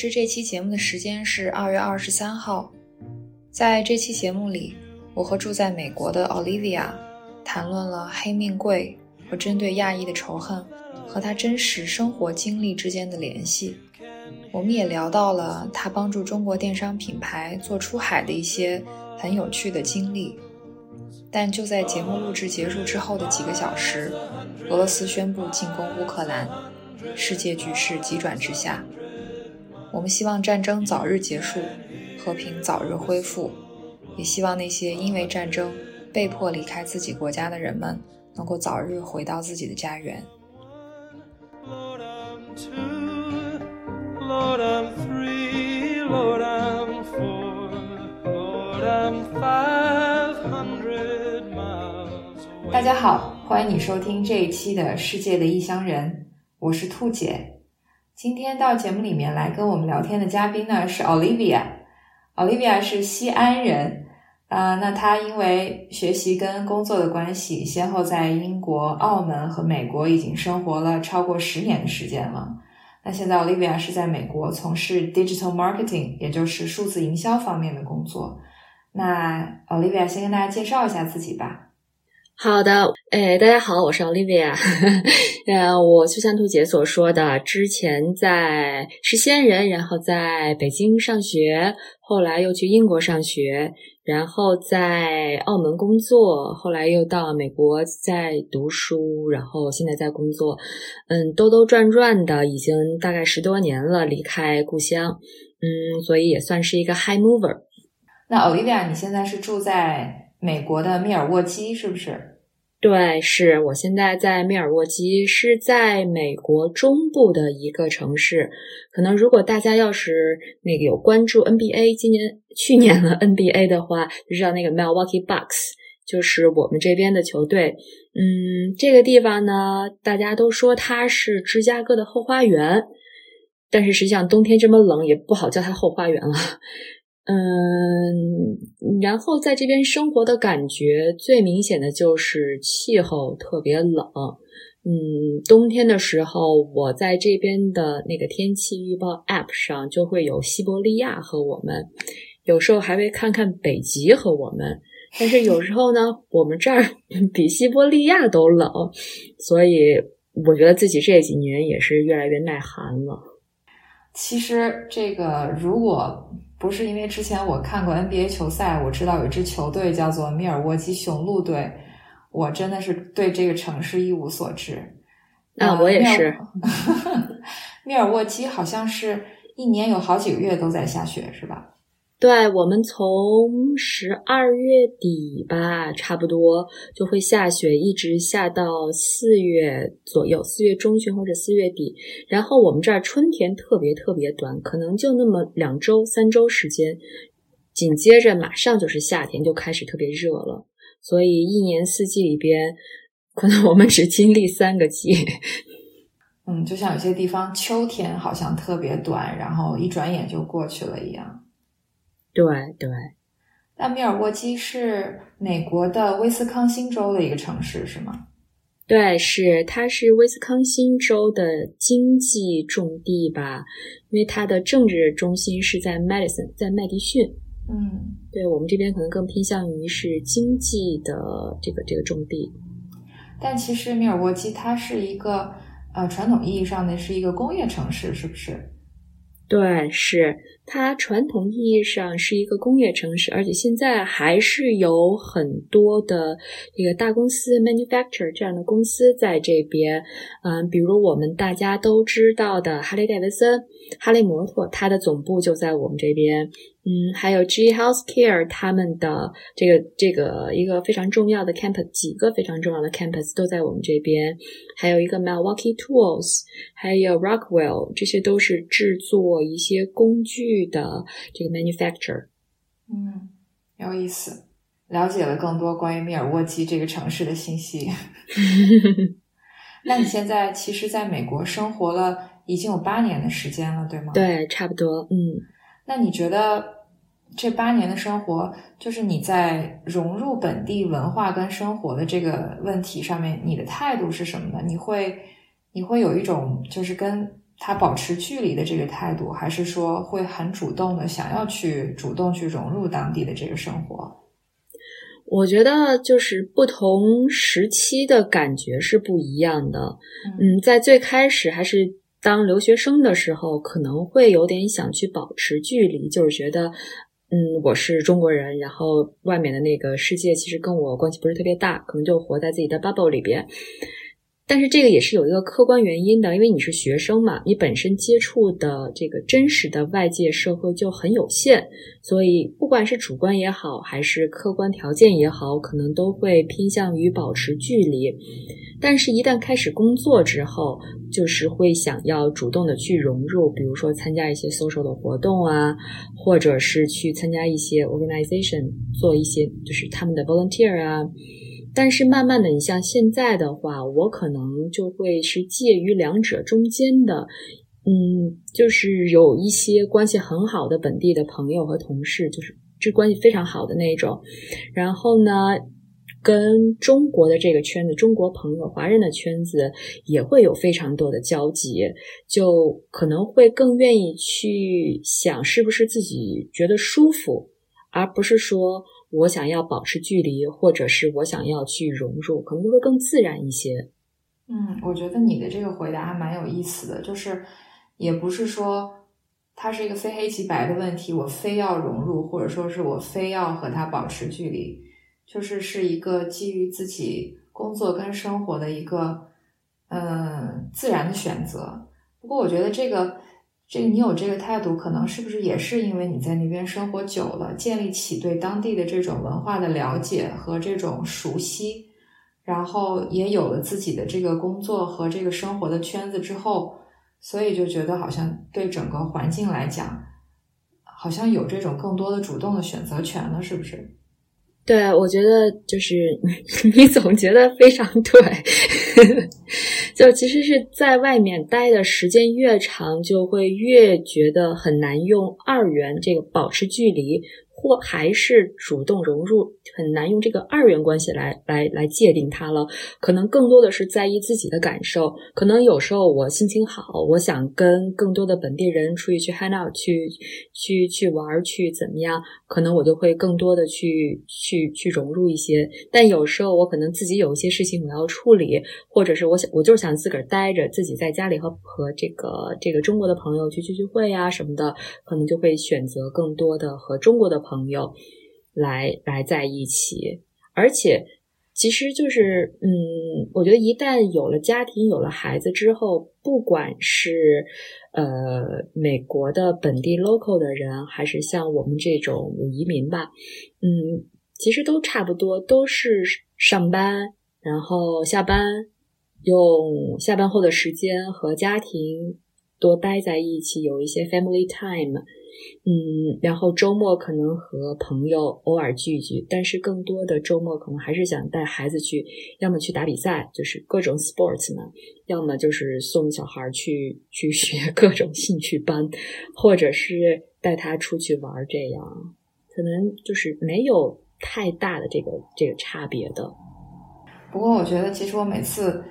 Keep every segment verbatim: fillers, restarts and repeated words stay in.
制这期节目的时间是二月二十三号，在这期节目里，我和住在美国的 Olivia 谈论了黑命贵和针对亚裔的仇恨和她真实生活经历之间的联系。我们也聊到了她帮助中国电商品牌做出海的一些很有趣的经历。但就在节目录制结束之后的几个小时，俄罗斯宣布进攻乌克兰，世界局势急转直下。我们希望战争早日结束，和平早日恢复，也希望那些因为战争被迫离开自己国家的人们能够早日回到自己的家园。Lord, I'm three, Lord, I'm four, Lord, I'm five hundred miles away. 大家好，欢迎你收听这一期的《世界的异乡人》，我是兔姐。今天到节目里面来跟我们聊天的嘉宾呢是 Olivia。Olivia 是西安人，呃，那她因为学习跟工作的关系，先后在英国、澳门和美国已经生活了超过十年的时间了。那现在 Olivia 是在美国从事 Digital Marketing， 也就是数字营销方面的工作。那 Olivia 先跟大家介绍一下自己吧。好的，诶、哎、大家好，我是 Olivia。 呃，我就像兔姐所说的，之前在是西安人，然后在北京上学，后来又去英国上学，然后在澳门工作，后来又到美国在读书，然后现在在工作，嗯，兜兜转转的已经大概十多年了，离开故乡，嗯，所以也算是一个 high mover。 那 Olivia 你现在是住在美国的密尔沃基是不是？对，是，我现在在密尔沃基，是在美国中部的一个城市。可能如果大家要是那个有关注 N B A， 今年去年的 N B A 的话，就知道那个 Milwaukee Bucks 就是我们这边的球队。嗯，这个地方呢，大家都说它是芝加哥的后花园，但是实际上冬天这么冷，也不好叫它后花园了。嗯，然后在这边生活的感觉最明显的就是气候特别冷。嗯，冬天的时候我在这边的那个天气预报 app 上就会有西伯利亚和我们，有时候还会看看北极和我们，但是有时候呢我们这儿比西伯利亚都冷，所以我觉得自己这几年也是越来越耐寒了。其实这个如果不是因为之前我看过 N B A 球赛，我知道有一支球队叫做密尔沃基雄鹿队，我真的是对这个城市一无所知。啊，我也是。密尔沃基好像是一年有好几个月都在下雪是吧？对，我们从十二月底吧差不多就会下雪，一直下到四月左右，四月中旬或者四月底。然后我们这儿春天特别特别短，可能就那么两周三周时间，紧接着马上就是夏天，就开始特别热了。所以一年四季里边可能我们只经历三个季。嗯，就像有些地方秋天好像特别短，然后一转眼就过去了一样。对对，那密尔沃基是美国的威斯康辛州的一个城市是吗？对，是，它是威斯康辛州的经济重地吧，因为它的政治中心是在 Madison， 在麦迪逊。嗯，对，我们这边可能更偏向于是经济的这个这个重地。但其实密尔沃基它是一个呃传统意义上的是一个工业城市是不是？对，是，它传统意义上是一个工业城市，而且现在还是有很多的这个大公司 manufacturer 这样的公司在这边。嗯，比如我们大家都知道的哈雷戴维森、哈雷摩托，它的总部就在我们这边。嗯，还有 G E Healthcare 他们的这个这个一个非常重要的 campus， 几个非常重要的 campus 都在我们这边。还有一个 Milwaukee Tools， 还有 Rockwell， 这些都是制作一些工具的这个 manufacturer。 嗯，有意思，了解了更多关于密尔沃基这个城市的信息。那你现在其实在美国生活了已经有八年的时间了对吗？对，差不多。嗯，那你觉得这八年的生活，就是你在融入本地文化跟生活的这个问题上面，你的态度是什么呢？你会你会有一种就是跟他保持距离的这个态度，还是说会很主动的想要去主动去融入当地的这个生活？我觉得就是不同时期的感觉是不一样的。嗯，在最开始还是当留学生的时候，可能会有点想去保持距离，就是觉得嗯，我是中国人，然后外面的那个世界其实跟我关系不是特别大，可能就活在自己的 bubble 里边。但是这个也是有一个客观原因的，因为你是学生嘛，你本身接触的这个真实的外界社会就很有限，所以不管是主观也好，还是客观条件也好，可能都会偏向于保持距离。但是一旦开始工作之后，就是会想要主动的去融入，比如说参加一些 social 的活动啊，或者是去参加一些 organization， 做一些就是他们的 volunteer 啊。但是慢慢的，你像现在的话，我可能就会是介于两者中间的，嗯，就是有一些关系很好的本地的朋友和同事，就是这关系非常好的那一种，然后呢，跟中国的这个圈子，中国朋友、华人的圈子也会有非常多的交集，就可能会更愿意去想是不是自己觉得舒服，而不是说我想要保持距离，或者是我想要去融入，可能就会更自然一些。嗯，我觉得你的这个回答还蛮有意思的，就是也不是说它是一个非黑即白的问题，我非要融入，或者说是我非要和它保持距离，就是是一个基于自己工作跟生活的一个呃自然的选择。不过我觉得这个这个你有这个态度，可能是不是也是因为你在那边生活久了，建立起对当地的这种文化的了解和这种熟悉，然后也有了自己的这个工作和这个生活的圈子之后，所以就觉得好像对整个环境来讲，好像有这种更多的主动的选择权了，是不是？对，我觉得就是你总觉得非常对就其实是在外面待的时间越长，就会越觉得很难用二元这个保持距离或还是主动融入，很难用这个二元关系来来来界定它了。可能更多的是在意自己的感受，可能有时候我心情好，我想跟更多的本地人出去去 hang out， 去去去玩，去怎么样，可能我就会更多的去去去融入一些。但有时候我可能自己有一些事情我要处理，或者是我想我就是想自个儿待着，自己在家里和和这个这个中国的朋友去聚聚会啊什么的，可能就会选择更多的和中国的朋友朋友来来在一起。而且其实就是嗯，我觉得一旦有了家庭有了孩子之后，不管是呃美国的本地 local 的人，还是像我们这种移民吧，嗯，其实都差不多，都是上班然后下班，用下班后的时间和家庭多待在一起，有一些 family time，嗯，然后周末可能和朋友偶尔聚一聚，但是更多的周末可能还是想带孩子去，要么去打比赛，就是各种 sports 嘛，要么就是送小孩去去学各种兴趣班，或者是带他出去玩，这样可能就是没有太大的这个这个差别的。不过我觉得其实我每次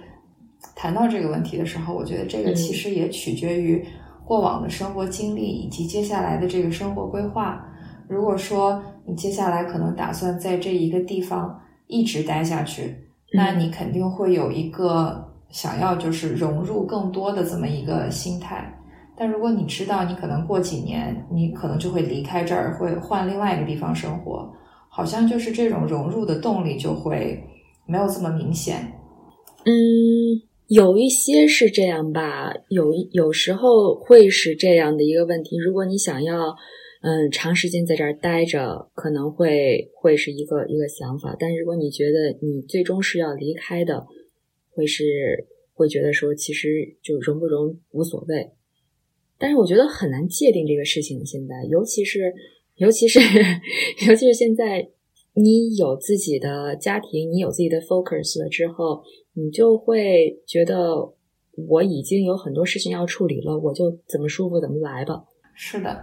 谈到这个问题的时候，我觉得这个其实也取决于、嗯过往的生活经历以及接下来的这个生活规划。如果说你接下来可能打算在这一个地方一直待下去，那你肯定会有一个想要就是融入更多的这么一个心态。但如果你知道你可能过几年你可能就会离开这儿，会换另外一个地方生活，好像就是这种融入的动力就会没有这么明显。嗯，有一些是这样吧，有有时候会是这样的一个问题。如果你想要嗯长时间在这儿待着，可能会会是一个一个想法，但如果你觉得你最终是要离开的，会是会觉得说其实就融不融无所谓。但是我觉得很难界定这个事情，现在尤其是尤其是尤其是现在你有自己的家庭，你有自己的 focus 了之后，你就会觉得我已经有很多事情要处理了，我就怎么舒服怎么来吧。是的，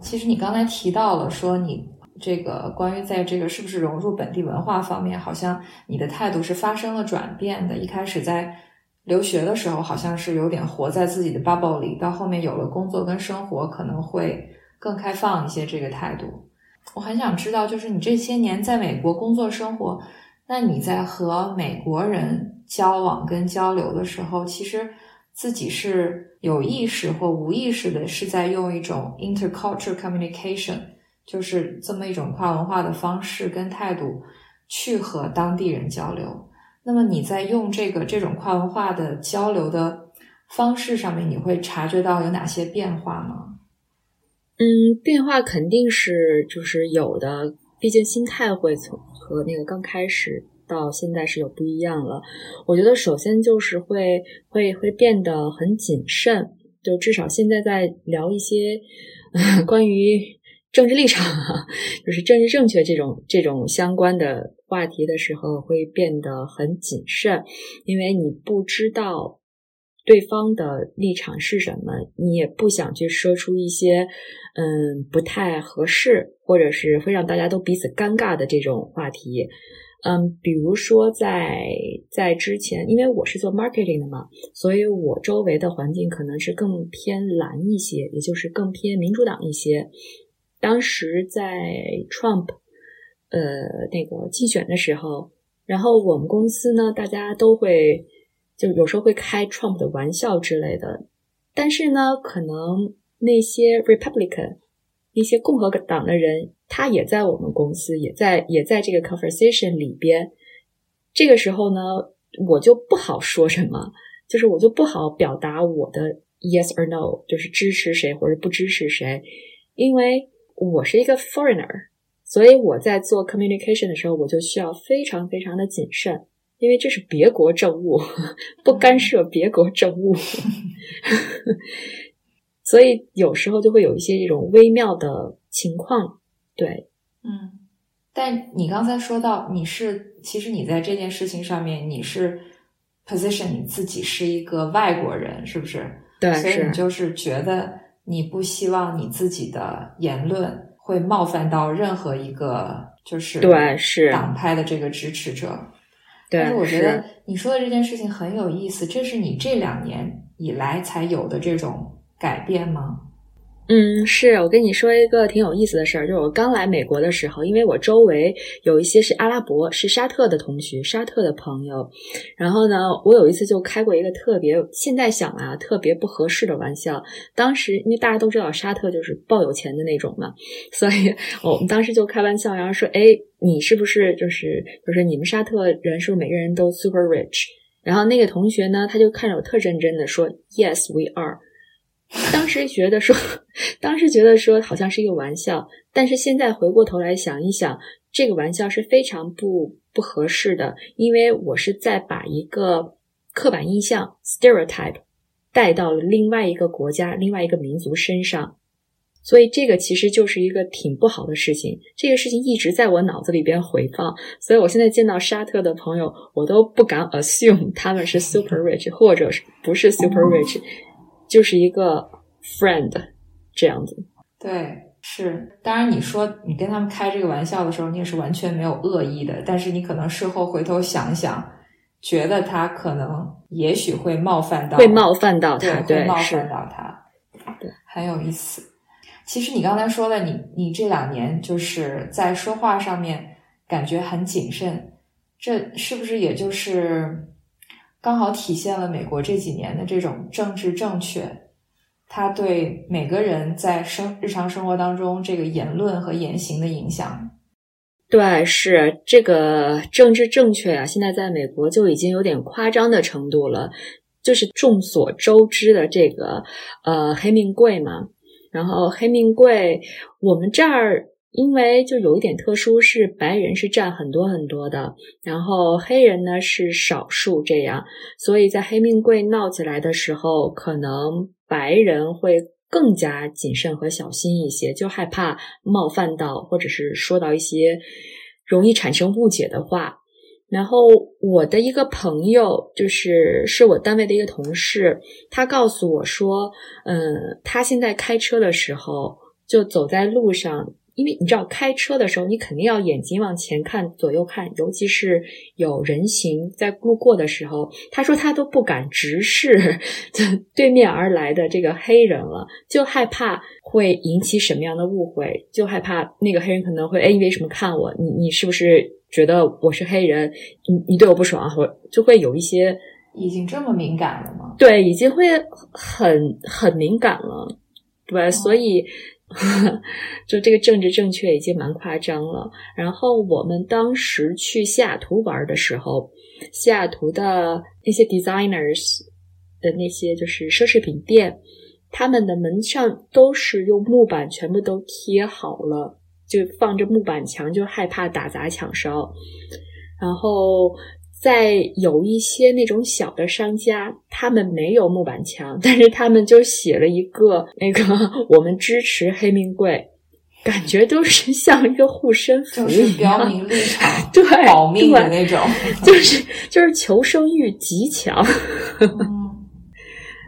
其实你刚才提到了说你这个关于在这个是不是融入本地文化方面，好像你的态度是发生了转变的。一开始在留学的时候好像是有点活在自己的 bubble 里，到后面有了工作跟生活可能会更开放一些这个态度。我很想知道，就是你这些年在美国工作生活，那你在和美国人交往跟交流的时候，其实自己是有意识或无意识的是在用一种 intercultural communication， 就是这么一种跨文化的方式跟态度去和当地人交流。那么你在用这个这种跨文化的交流的方式上面，你会察觉到有哪些变化吗？嗯，变化肯定是就是有的，毕竟心态会从和那个刚开始到现在是有不一样了。我觉得首先就是会会会变得很谨慎，就至少现在在聊一些、呃、关于政治立场啊，就是政治正确这种这种相关的话题的时候会变得很谨慎，因为你不知道对方的立场是什么，你也不想去说出一些嗯不太合适或者是会让大家都彼此尴尬的这种话题。嗯，比如说在在之前，因为我是做 marketing 的嘛，所以我周围的环境可能是更偏蓝一些，也就是更偏民主党一些。当时在 Trump 呃那个竞选的时候，然后我们公司呢，大家都会就有时候会开 Trump 的玩笑之类的，但是呢，可能那些 Republican 一些共和党的人，他也在我们公司，也在也在这个 conversation 里边。这个时候呢，我就不好说什么，就是我就不好表达我的 yes or no， 就是支持谁或者不支持谁，因为我是一个 foreigner， 所以我在做 communication 的时候，我就需要非常非常的谨慎。因为这是别国政务，不干涉别国政务，所以有时候就会有一些这种微妙的情况。对，嗯，但你刚才说到你是，其实你在这件事情上面你是 position 你自己是一个外国人，是不是？对，所以你就是觉得你不希望你自己的言论会冒犯到任何一个就是对是党派的这个支持者。对，但是我觉得你说的这件事情很有意思，这是你这两年以来才有的这种改变吗？嗯，是，我跟你说一个挺有意思的事儿，就是我刚来美国的时候，因为我周围有一些是阿拉伯，是沙特的同学，沙特的朋友，然后呢，我有一次就开过一个特别，现在想啊，特别不合适的玩笑。当时因为大家都知道沙特就是暴有钱的那种嘛，所以我们当时就开玩笑，然后说，哎，你是不是就是就是你们沙特人是不是每个人都 super rich？ 然后那个同学呢，他就看着我特认真的说 ，Yes, we are。当时觉得说当时觉得说好像是一个玩笑，但是现在回过头来想一想，这个玩笑是非常不不合适的，因为我是在把一个刻板印象 stereotype 带到了另外一个国家另外一个民族身上，所以这个其实就是一个挺不好的事情，这个事情一直在我脑子里边回放，所以我现在见到沙特的朋友，我都不敢 assume 他们是 super rich 或者是不是 super rich，就是一个 friend 这样子。对，是，当然你说你跟他们开这个玩笑的时候，你也是完全没有恶意的，但是你可能事后回头想想，觉得他可能也许会冒犯到会冒犯到他，对，会冒犯到他，对，很有意思。其实你刚才说的，你你这两年就是在说话上面感觉很谨慎，这是不是也就是刚好体现了美国这几年的这种政治正确，它对每个人在生日常生活当中这个言论和言行的影响。对，是，这个政治正确啊，现在在美国就已经有点夸张的程度了，就是众所周知的这个呃黑命贵嘛，然后黑命贵我们这儿因为就有一点特殊，是白人是占很多很多的，然后黑人呢是少数这样，所以在黑命贵闹起来的时候，可能白人会更加谨慎和小心一些，就害怕冒犯到或者是说到一些容易产生误解的话。然后我的一个朋友，就是是我单位的一个同事，他告诉我说，嗯，他现在开车的时候就走在路上因为你知道开车的时候你肯定要眼睛往前看左右看，尤其是有人行在路过的时候，他说他都不敢直视对面而来的这个黑人了，就害怕会引起什么样的误会，就害怕那个黑人可能会，哎，你为什么看我，你你是不是觉得我是黑人，你你对我不爽，我就会有一些。已经这么敏感了吗？对，已经会很很敏感了。对，哦，所以就这个政治正确已经蛮夸张了。然后我们当时去西雅图玩的时候，西雅图的那些 designers 的那些就是奢侈品店，他们的门上都是用木板全部都贴好了，就放着木板墙，就害怕打砸抢烧。然后在有一些那种小的商家，他们没有木板墙，但是他们就写了一个那个我们支持黑名贵，感觉都是像一个护身符一样，就是标明立场对保命的那种，就是就是求生欲极强嗯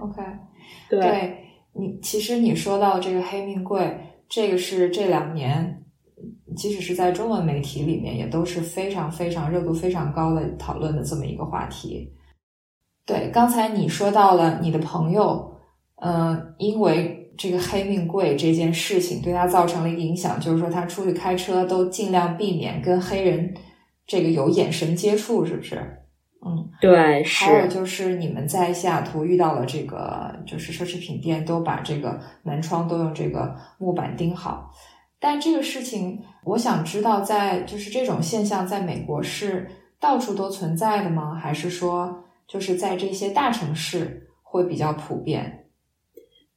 OK 对, 对你其实你说到这个黑名贵，这个是这两年即使是在中文媒体里面也都是非常非常热度非常高的讨论的这么一个话题。对，刚才你说到了你的朋友，嗯、呃，因为这个黑命贵这件事情对他造成了一个影响，就是说他出去开车都尽量避免跟黑人这个有眼神接触，是不是？嗯，对，是。还有就是你们在西雅图遇到了这个，就是奢侈品店都把这个门窗都用这个木板钉好。但这个事情我想知道，在就是这种现象在美国是到处都存在的吗？还是说就是在这些大城市会比较普遍？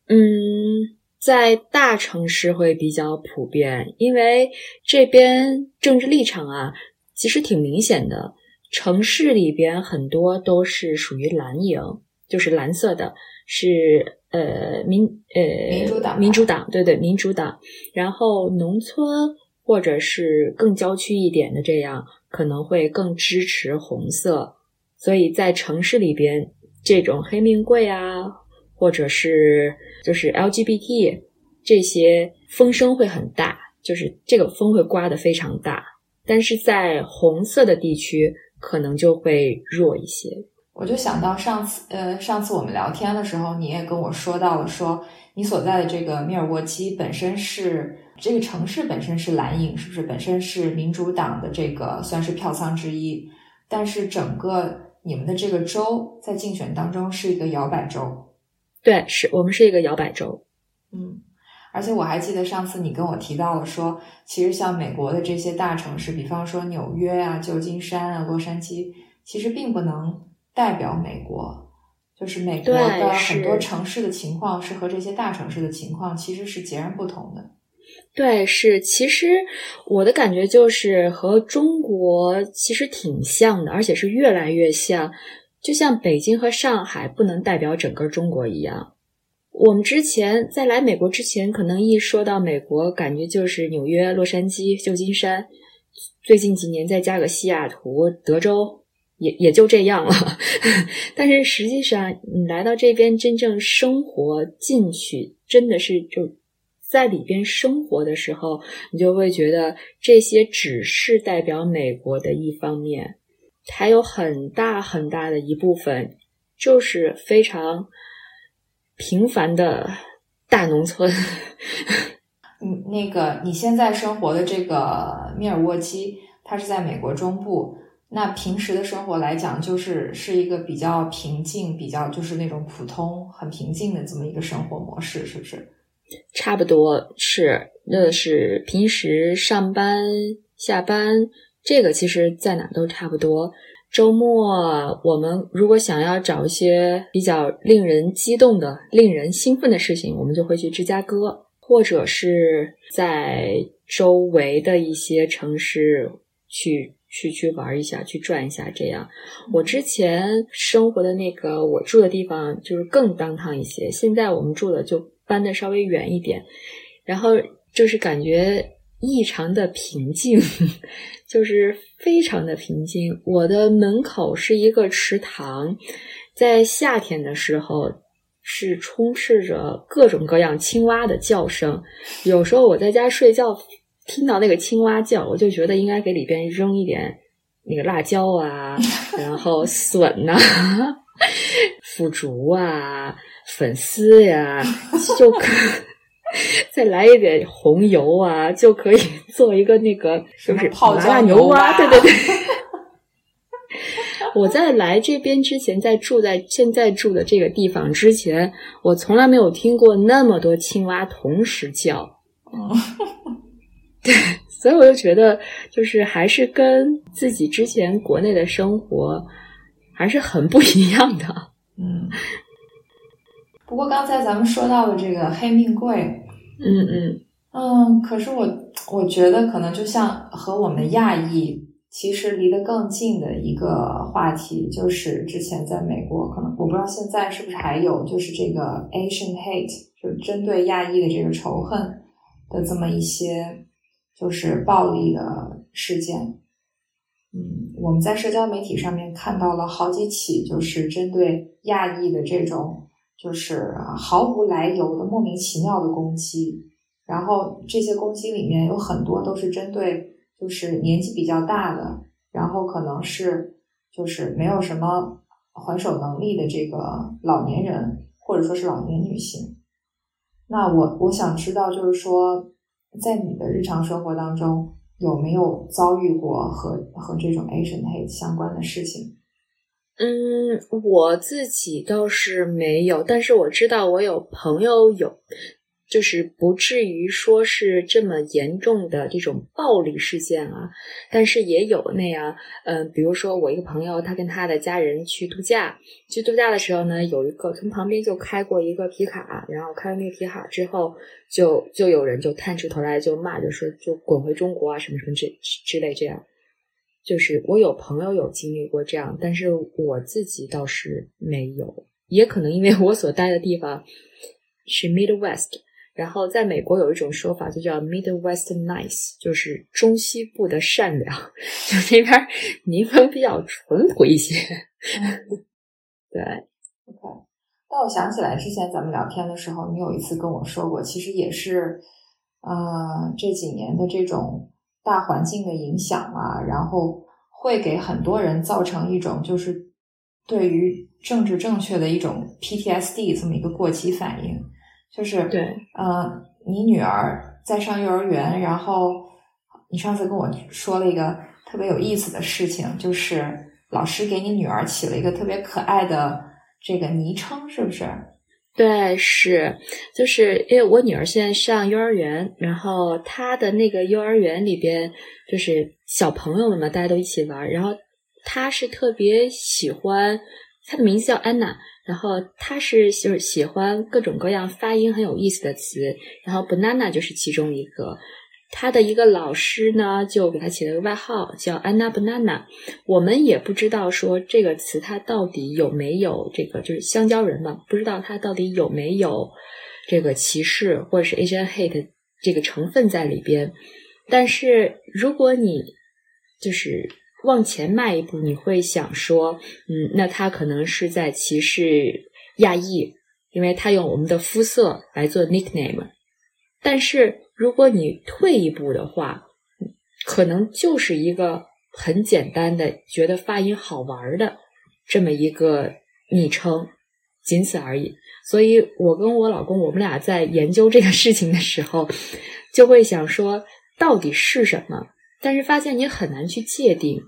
嗯，在大城市会比较普遍，因为这边政治立场啊其实挺明显的，城市里边很多都是属于蓝营，就是蓝色的，是呃民呃民主党民主党对对民主党，然后农村或者是更郊区一点的这样可能会更支持红色，所以在城市里边这种黑命贵啊或者是就是 L G B T 这些风声会很大，就是这个风会刮得非常大，但是在红色的地区可能就会弱一些。我就想到上次呃，上次我们聊天的时候你也跟我说到了，说你所在的这个密尔沃基本身是这个城市本身是蓝营，是不是本身是民主党的这个算是票仓之一，但是整个你们的这个州在竞选当中是一个摇摆州。对，是我们是一个摇摆州。嗯，而且我还记得上次你跟我提到了说，其实像美国的这些大城市，比方说纽约啊旧金山啊洛杉矶，其实并不能代表美国，就是美国的很多城市的情况是和这些大城市的情况其实是截然不同的。对，是，其实我的感觉就是和中国其实挺像的，而且是越来越像，就像北京和上海不能代表整个中国一样。我们之前在来美国之前可能一说到美国感觉就是纽约洛杉矶旧金山，最近几年再加个西雅图德州也也就这样了但是实际上你来到这边真正生活进去，真的是就在里边生活的时候，你就会觉得这些只是代表美国的一方面，还有很大很大的一部分就是非常平凡的大农村嗯，那个你现在生活的这个密尔沃基它是在美国中部，那平时的生活来讲就是是一个比较平静，比较就是那种普通很平静的这么一个生活模式，是不是？差不多是，那是平时上班下班，这个其实在哪都差不多。周末我们如果想要找一些比较令人激动的令人兴奋的事情，我们就会去芝加哥或者是在周围的一些城市去去去玩一下去转一下这样。我之前生活的那个我住的地方就是更downtown一些，现在我们住的就搬得稍微远一点，然后就是感觉异常的平静就是非常的平静。我的门口是一个池塘，在夏天的时候是充斥着各种各样青蛙的叫声，有时候我在家睡觉听到那个青蛙叫，我就觉得应该给里边扔一点那个辣椒啊，然后笋啊腐竹啊粉丝呀、啊、就可再来一点红油啊，就可以做一个那个什么泡椒牛蛙，对对对。我在来这边之前，在住在现在住的这个地方之前，我从来没有听过那么多青蛙同时叫。对，所以我就觉得，就是还是跟自己之前国内的生活还是很不一样的。嗯。不过刚才咱们说到的这个黑命贵，嗯嗯嗯，可是我我觉得可能就像和我们亚裔其实离得更近的一个话题，就是之前在美国，可能我不知道现在是不是还有，就是这个 Asian hate， 就是针对亚裔的这个仇恨的这么一些就是暴力的事件。嗯，我们在社交媒体上面看到了好几起，就是针对亚裔的这种就是毫无来由的莫名其妙的攻击，然后这些攻击里面有很多都是针对就是年纪比较大的，然后可能是就是没有什么还手能力的这个老年人，或者说是老年女性。那我我想知道，就是说在你的日常生活当中有没有遭遇过和和这种 Asian hate 相关的事情？嗯，我自己倒是没有，但是我知道我有朋友有。就是不至于说是这么严重的这种暴力事件啊，但是也有那样，嗯、呃，比如说我一个朋友，他跟他的家人去度假，去度假的时候呢，有一个从旁边就开过一个皮卡，然后开完那个皮卡之后，就就有人就探出头来就骂，就说就滚回中国啊什么什么之之类这样。就是我有朋友有经历过这样，但是我自己倒是没有，也可能因为我所待的地方是 Midwest。然后在美国有一种说法就叫 Midwest Nice， 就是中西部的善良，就那边民风比较淳朴一些。嗯、对 ，OK。但我想起来之前咱们聊天的时候，你有一次跟我说过，其实也是，呃，这几年的这种大环境的影响啊，然后会给很多人造成一种就是对于政治正确的一种 P T S D 这么一个过激反应。就是对，呃，你女儿在上幼儿园，然后你上次跟我说了一个特别有意思的事情，就是老师给你女儿起了一个特别可爱的这个昵称，是不是？对，是，就是因为我女儿现在上幼儿园，然后她的那个幼儿园里边就是小朋友们嘛，大家都一起玩，然后她是特别喜欢，她的名字叫安娜。然后他是就是喜欢各种各样发音很有意思的词，然后 banana 就是其中一个。他的一个老师呢，就给他起了个外号叫 Anna Banana。我们也不知道说这个词它到底有没有这个，就是香蕉人嘛，不知道它到底有没有这个歧视或者是 Asian hate 这个成分在里边。但是如果你就是往前迈一步，你会想说，嗯，那他可能是在歧视亚裔，因为他用我们的肤色来做 nickname。但是如果你退一步的话，可能就是一个很简单的，觉得发音好玩的这么一个昵称，仅此而已。所以我跟我老公，我们俩在研究这个事情的时候，就会想说，到底是什么？但是发现你很难去界定，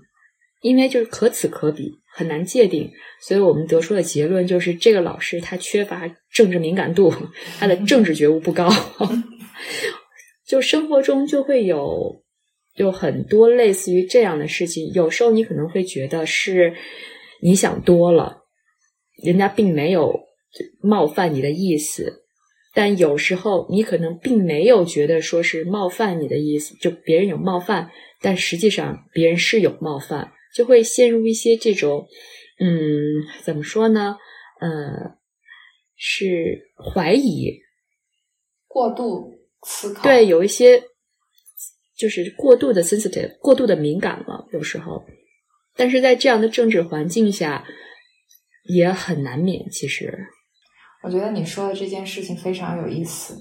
因为就是可此可彼，很难界定。所以我们得出的结论就是，这个老师他缺乏政治敏感度，他的政治觉悟不高。就生活中就会有有很多类似于这样的事情，有时候你可能会觉得是你想多了，人家并没有冒犯你的意思。但有时候你可能并没有觉得说是冒犯你的意思，就别人有冒犯，但实际上别人是有冒犯，就会陷入一些这种，嗯，怎么说呢？呃，是怀疑、过度思考，对，有一些就是过度的 sensitive， 过度的敏感了，有时候。但是在这样的政治环境下，也很难免，其实。我觉得你说的这件事情非常有意思，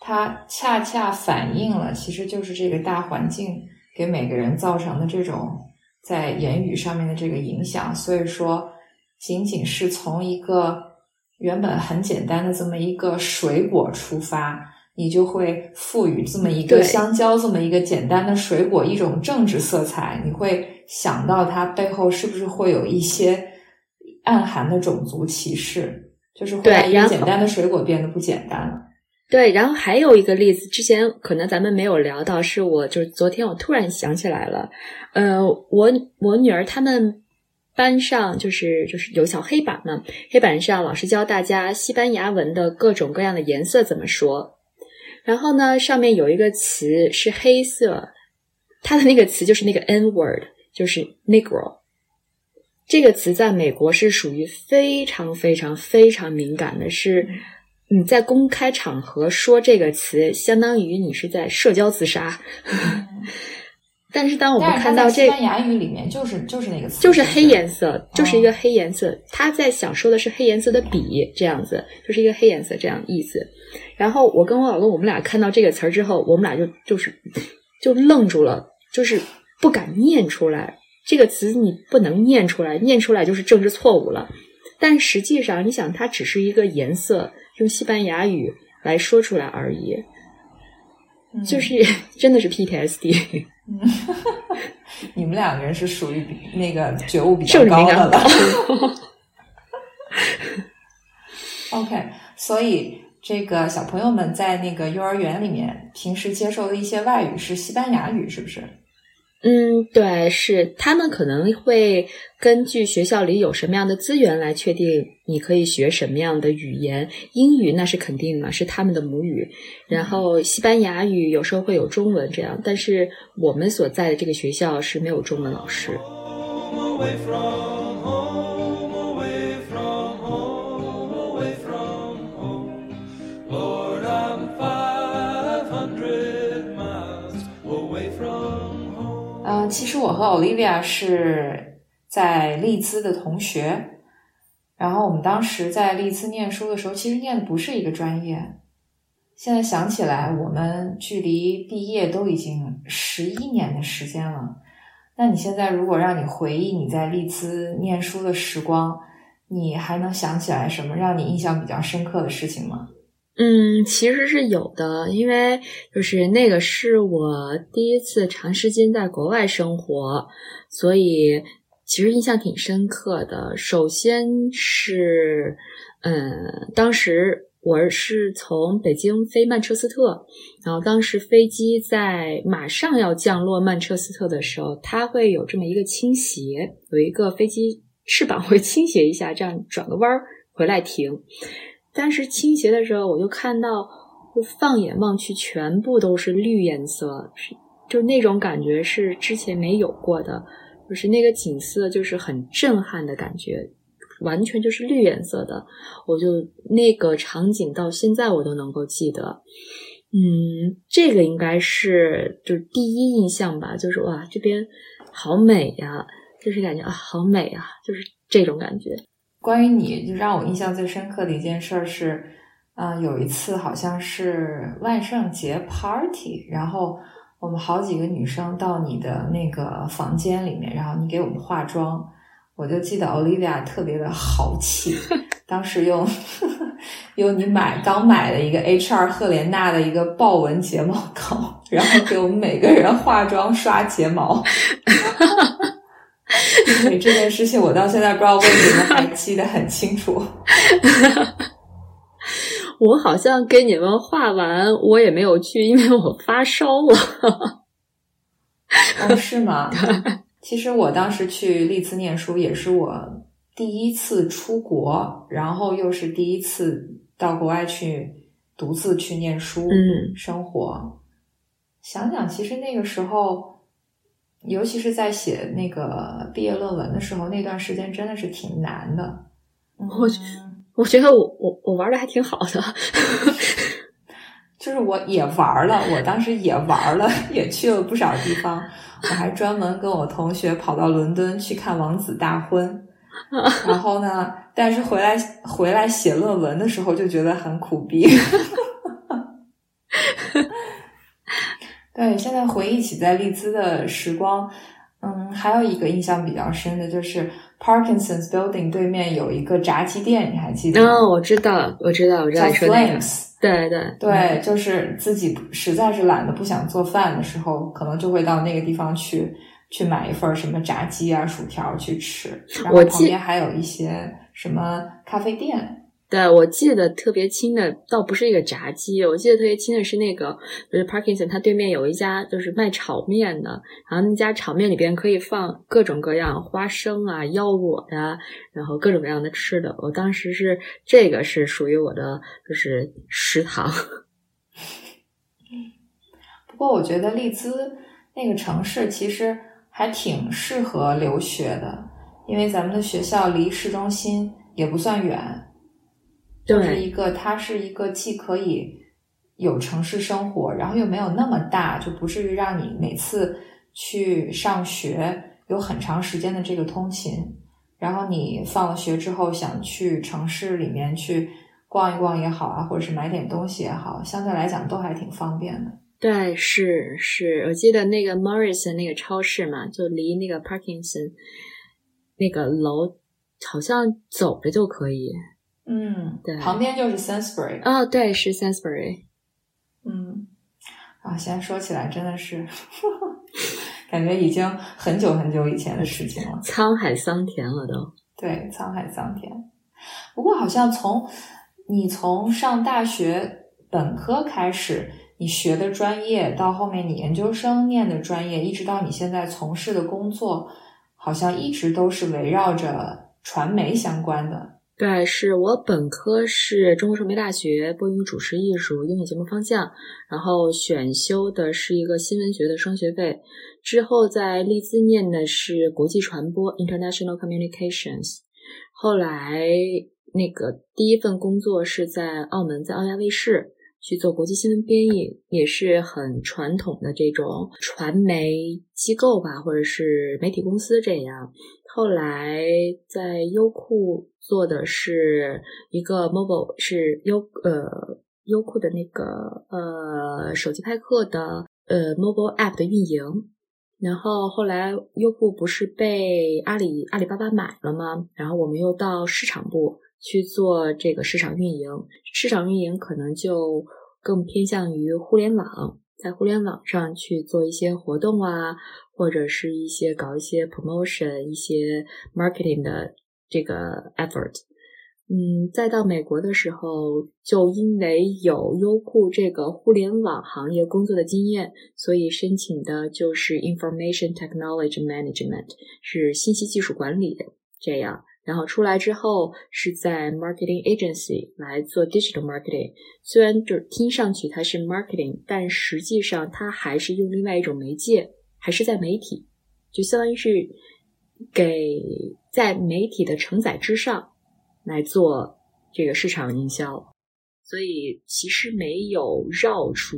它恰恰反映了其实就是这个大环境给每个人造成的这种在言语上面的这个影响。所以说仅仅是从一个原本很简单的这么一个水果出发，你就会赋予这么一个香蕉这么一个简单的水果一种政治色彩，你会想到它背后是不是会有一些暗含的种族歧视，就是会让一个简单的水果变得不简单了。对，然后还有一个例子，之前可能咱们没有聊到，是我就是昨天我突然想起来了，呃，我我女儿他们班上就是就是有小黑板嘛，黑板上老师教大家西班牙文的各种各样的颜色怎么说，然后呢，上面有一个词是黑色，它的那个词就是那个 N-word， 就是 Negro。这个词在美国是属于非常非常非常敏感的，是你在公开场合说这个词，相当于你是在社交自杀。但是当我们看到这，西班牙语里面就是就是那个词，就是黑颜色，就是一个黑颜色。他在想说的是黑颜色的笔，这样子，就是一个黑颜色这样的意思。然后我跟我老公，我们俩看到这个词儿之后，我们俩就就是就愣住了，就是不敢念出来。这个词你不能念出来，念出来就是政治错误了。但实际上，你想，它只是一个颜色，用西班牙语来说出来而已。就是真的是 P T S D、嗯、你们两个人是属于那个觉悟比较高的了OK， 所以这个小朋友们在那个幼儿园里面平时接受的一些外语是西班牙语，是不是？嗯，对，是他们可能会根据学校里有什么样的资源来确定你可以学什么样的语言。英语那是肯定嘛，是他们的母语，然后西班牙语有时候会有中文这样，但是我们所在的这个学校是没有中文老师。呃，其实我和 Olivia 是在利兹的同学，然后我们当时在利兹念书的时候，其实念的不是一个专业。现在想起来，我们距离毕业都已经十一年的时间了。那你现在如果让你回忆你在利兹念书的时光，你还能想起来什么让你印象比较深刻的事情吗？嗯，其实是有的，因为就是那个是我第一次长时间在国外生活，所以其实印象挺深刻的。首先是，嗯，当时我是从北京飞曼彻斯特，然后当时飞机在马上要降落曼彻斯特的时候，它会有这么一个倾斜，有一个飞机翅膀会倾斜一下，这样转个弯儿回来停。但是倾斜的时候，我就看到，就放眼望去，全部都是绿颜色，就那种感觉是之前没有过的，就是那个景色就是很震撼的感觉，完全就是绿颜色的，我就那个场景到现在我都能够记得。嗯，这个应该是就是第一印象吧，就是哇，这边好美呀，就是感觉啊，好美啊，就是这种感觉。关于你，就让我印象最深刻的一件事是，嗯、呃，有一次好像是万圣节 party， 然后我们好几个女生到你的那个房间里面，然后你给我们化妆，我就记得 Olivia 特别的豪气，当时用用你买刚买的一个 H R 赫莲娜的一个豹纹睫毛膏，然后给我们每个人化妆刷睫毛。对，这件事情我到现在不知道为什么还记得很清楚。我好像给你们画完我也没有去，因为我发烧了。哦，是吗？其实我当时去利兹念书也是我第一次出国，然后又是第一次到国外去独自去念书、嗯、生活。想想其实那个时候，尤其是在写那个毕业论文的时候，那段时间真的是挺难的。我我觉得我我我玩的还挺好的，就是我也玩了，我当时也玩了，也去了不少地方。我还专门跟我同学跑到伦敦去看王子大婚，然后呢，但是回来回来写论文的时候就觉得很苦逼。对，现在回忆起在利兹的时光，嗯，还有一个印象比较深的就是 Parkinson's Building 对面有一个炸鸡店，你还记得吗？哦，我知道，我知道，我知道你说那个。对对对、嗯，就是自己实在是懒得不想做饭的时候，可能就会到那个地方去去买一份什么炸鸡啊、薯条去吃。然后旁边还有一些什么咖啡店。对，我记得特别清的倒不是一个炸鸡，我记得特别清的是那个就是 Parkinson 它对面有一家就是卖炒面的，然后那家炒面里边可以放各种各样花生啊、腰果啊，然后各种各样的吃的，我当时是这个是属于我的就是食堂。不过我觉得利兹那个城市其实还挺适合留学的，因为咱们的学校离市中心也不算远，就是一个，它是一个既可以有城市生活，然后又没有那么大，就不至于让你每次去上学有很长时间的这个通勤，然后你放了学之后想去城市里面去逛一逛也好啊，或者是买点东西也好，相对来讲都还挺方便的。对，是是，我记得那个 Morrison 那个超市嘛，就离那个 Parkinson 那个楼好像走着就可以。嗯，对，旁边就是 Sainsbury。 哦，对，是 Sainsbury。 嗯，啊，现在说起来真的是呵呵感觉已经很久很久以前的事情了，沧海桑田了都。对，沧海桑田。不过好像从你从上大学本科开始你学的专业到后面你研究生念的专业一直到你现在从事的工作，好像一直都是围绕着传媒相关的。对，是我本科是中国传媒大学播音主持艺术英语节目方向，然后选修的是一个新闻学的双学位，之后在利兹念的是国际传播 International Communications， 后来那个第一份工作是在澳门，在澳亚卫视去做国际新闻编译，也是很传统的这种传媒机构吧，或者是媒体公司这样。后来在优酷做的是一个 mobile， 是优呃优酷的那个呃手机派克的呃 mobile app 的运营。然后后来优酷不是被阿里阿里巴巴买了吗？然后我们又到市场部去做这个市场运营，市场运营可能就更偏向于互联网，在互联网上去做一些活动啊，或者是一些搞一些 promotion， 一些 marketing 的这个 effort。 嗯，再到美国的时候，就因为有优酷这个互联网行业工作的经验，所以申请的就是 information technology management， 是信息技术管理这样。然后出来之后是在 marketing agency 来做 digital marketing， 虽然就听上去它是 marketing， 但实际上它还是用另外一种媒介，还是在媒体，就相当于是给在媒体的承载之上来做这个市场营销，所以其实没有绕出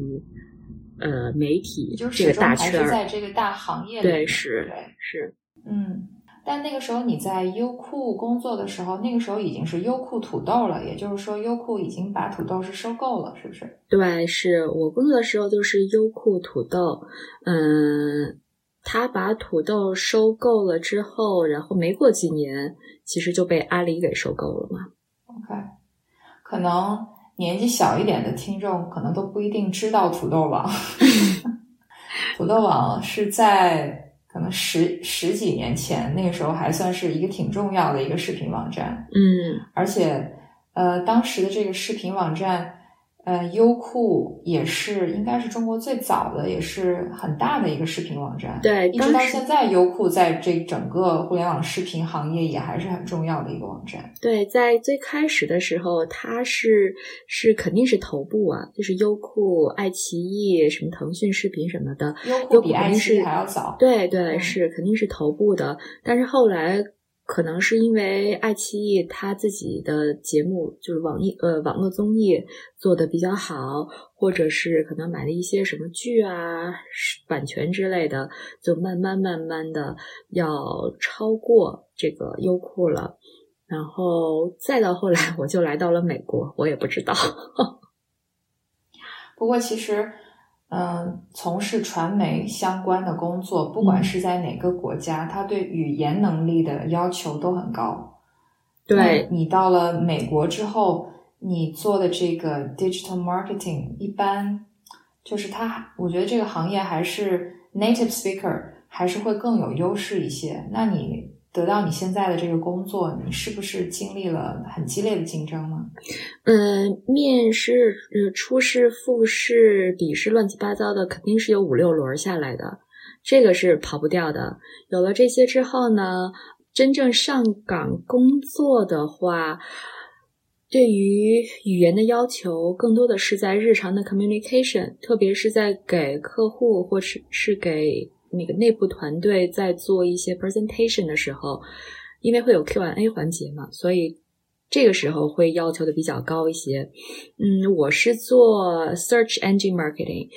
呃媒体这个大圈，就始终还是在这个大行业里。对，是，对，是，嗯。但那个时候你在优酷工作的时候，那个时候已经是优酷土豆了，也就是说优酷已经把土豆是收购了，是不是？对，是我工作的时候就是优酷土豆，嗯，他把土豆收购了之后，然后没过几年，其实就被阿里给收购了嘛。OK， 可能年纪小一点的听众可能都不一定知道土豆网，土豆网是在。可能十十几年前，那个时候还算是一个挺重要的一个视频网站。嗯，而且呃，当时的这个视频网站，呃，优酷也是应该是中国最早的，也是很大的一个视频网站。对，一直到现在，优酷在这整个互联网视频行业也还是很重要的一个网站。对，在最开始的时候，它是是肯定是头部啊，就是优酷、爱奇艺、什么腾讯视频什么的，优酷比爱奇艺还要早。对对，是肯定是头部的，但是后来。可能是因为爱奇艺他自己的节目就是网艺呃网络综艺做的比较好，或者是可能买了一些什么剧啊版权之类的，就慢慢慢慢的要超过这个优酷了。然后再到后来我就来到了美国，我也不知道。不过其实嗯，从事传媒相关的工作，不管是在哪个国家，他对语言能力的要求都很高。对，你到了美国之后，你做的这个 digital marketing 一般就是他，我觉得这个行业还是 native speaker 还是会更有优势一些。那你得到你现在的这个工作，你是不是经历了很激烈的竞争呢？嗯，面试、呃、初试、复试、笔试，乱七八糟的，肯定是有五六轮下来的，这个是跑不掉的。有了这些之后呢，真正上岗工作的话，对于语言的要求更多的是在日常的 communication， 特别是在给客户或是是给那个内部团队在做一些 presentation 的时候，因为会有 Q and A 环节嘛，所以这个时候会要求的比较高一些。嗯，我是做 search engine marketing，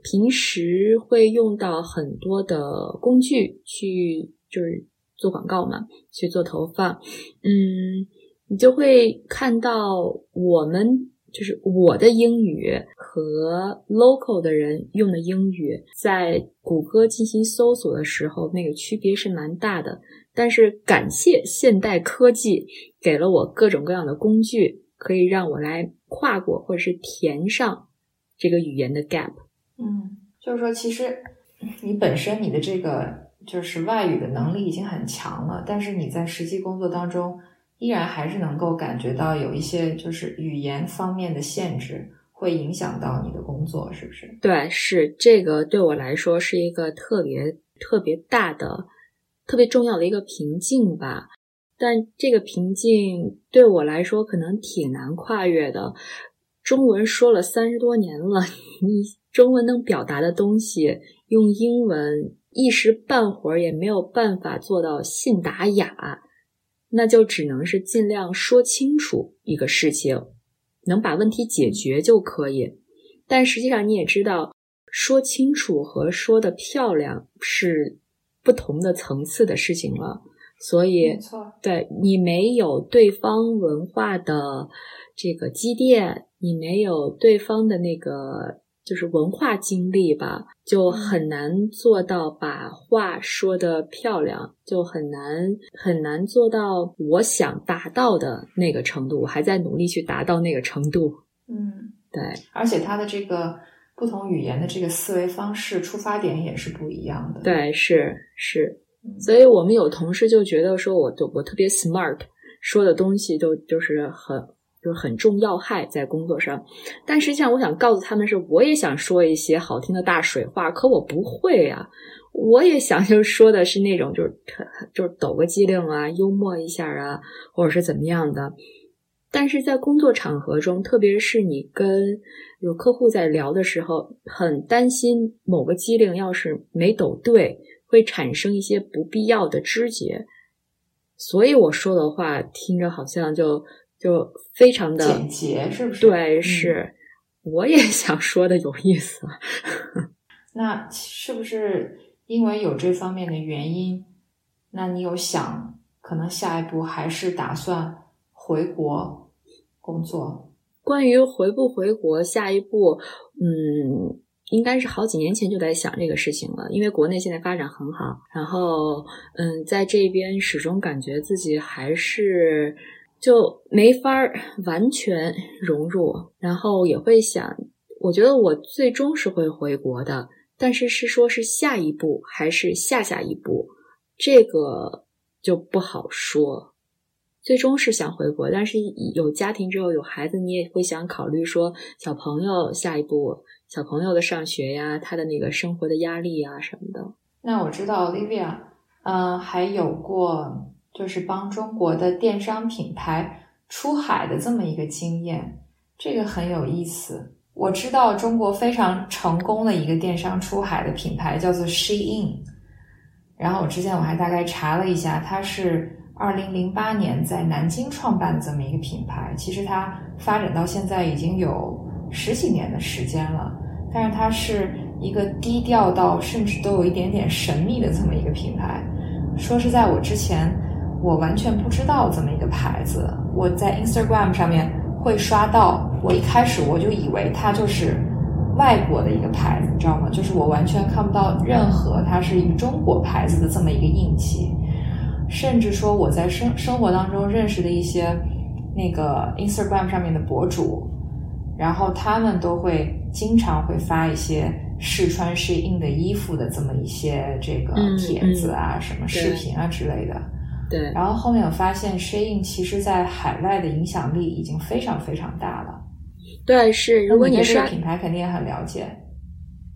平时会用到很多的工具去就是做广告嘛，去做投放。嗯，你就会看到我们就是我的英语和 local 的人用的英语在谷歌进行搜索的时候，那个区别是蛮大的。但是感谢现代科技给了我各种各样的工具，可以让我来跨过或者是填上这个语言的 gap。 嗯，就是说其实你本身你的这个就是外语的能力已经很强了，但是你在实际工作当中依然还是能够感觉到有一些就是语言方面的限制会影响到你的工作，是不是？对，是，这个对我来说是一个特别特别大的特别重要的一个瓶颈吧。但这个瓶颈对我来说可能挺难跨越的，中文说了三十多年了，你中文能表达的东西用英文一时半会儿也没有办法做到信达雅，那就只能是尽量说清楚一个事情，能把问题解决就可以。但实际上你也知道，说清楚和说的漂亮是不同的层次的事情了。所以，对，你没有对方文化的这个积淀，你没有对方的那个就是文化经历吧，就很难做到把话说得漂亮，就很难很难做到我想达到的那个程度，我还在努力去达到那个程度。嗯，对，而且它的这个不同语言的这个思维方式出发点也是不一样的。对，是是，所以我们有同事就觉得说我我特别 smart， 说的东西都就是很。就是很重要害在工作上，但实际上我想告诉他们是，我也想说一些好听的大水话，可我不会啊。我也想就是说的是那种就是就是抖个机灵啊，幽默一下啊，或者是怎么样的。但是在工作场合中，特别是你跟有客户在聊的时候，很担心某个机灵要是没抖对，会产生一些不必要的枝节。所以我说的话听着好像就。就非常的简洁，是不是？对，是、嗯、我也想说的有意思。那是不是因为有这方面的原因，那你有想可能下一步还是打算回国工作？关于回不回国下一步，嗯，应该是好几年前就在想这个事情了，因为国内现在发展很好，然后嗯，在这边始终感觉自己还是就没法完全融入，然后也会想，我觉得我最终是会回国的，但是是说是下一步还是下下一步，这个就不好说。最终是想回国，但是有家庭之后有孩子，你也会想考虑说小朋友下一步，小朋友的上学呀，他的那个生活的压力呀什么的。那我知道 Olivia 嗯、呃，还有过就是帮中国的电商品牌出海的这么一个经验，这个很有意思。我知道中国非常成功的一个电商出海的品牌叫做 SHEIN， 然后我之前我还大概查了一下，它是二零零八年在南京创办的这么一个品牌，其实它发展到现在已经有十几年的时间了，但是它是一个低调到甚至都有一点点神秘的这么一个品牌。说实在，我之前我完全不知道这么一个牌子，我在 Instagram 上面会刷到，我一开始我就以为它就是外国的一个牌子，你知道吗？就是我完全看不到任何它是一个中国牌子的这么一个印记。甚至说我在生生活当中认识的一些那个 Instagram 上面的博主，然后他们都会经常会发一些试穿试印的衣服的这么一些这个帖子啊、嗯、什么视频啊之类的。对，然后后面我发现 SHEIN 其实在海外的影响力已经非常非常大了。对，是，如果你刷品牌肯定也很了解。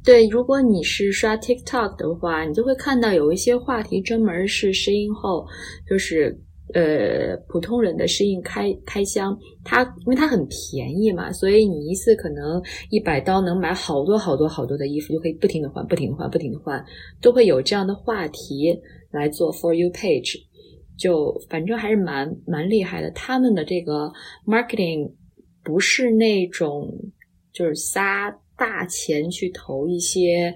对，如果你是刷 TikTok 的话，你就会看到有一些话题专门是 SHEIN 后，就是呃普通人的SHEIN开开箱，它因为它很便宜嘛，所以你一次可能一百刀能买好多好多好多的衣服，就可以不停的换不停的换不停的换，都会有这样的话题来做 For You Page。就反正还是蛮蛮厉害的，他们的这个 marketing 不是那种就是撒大钱去投一些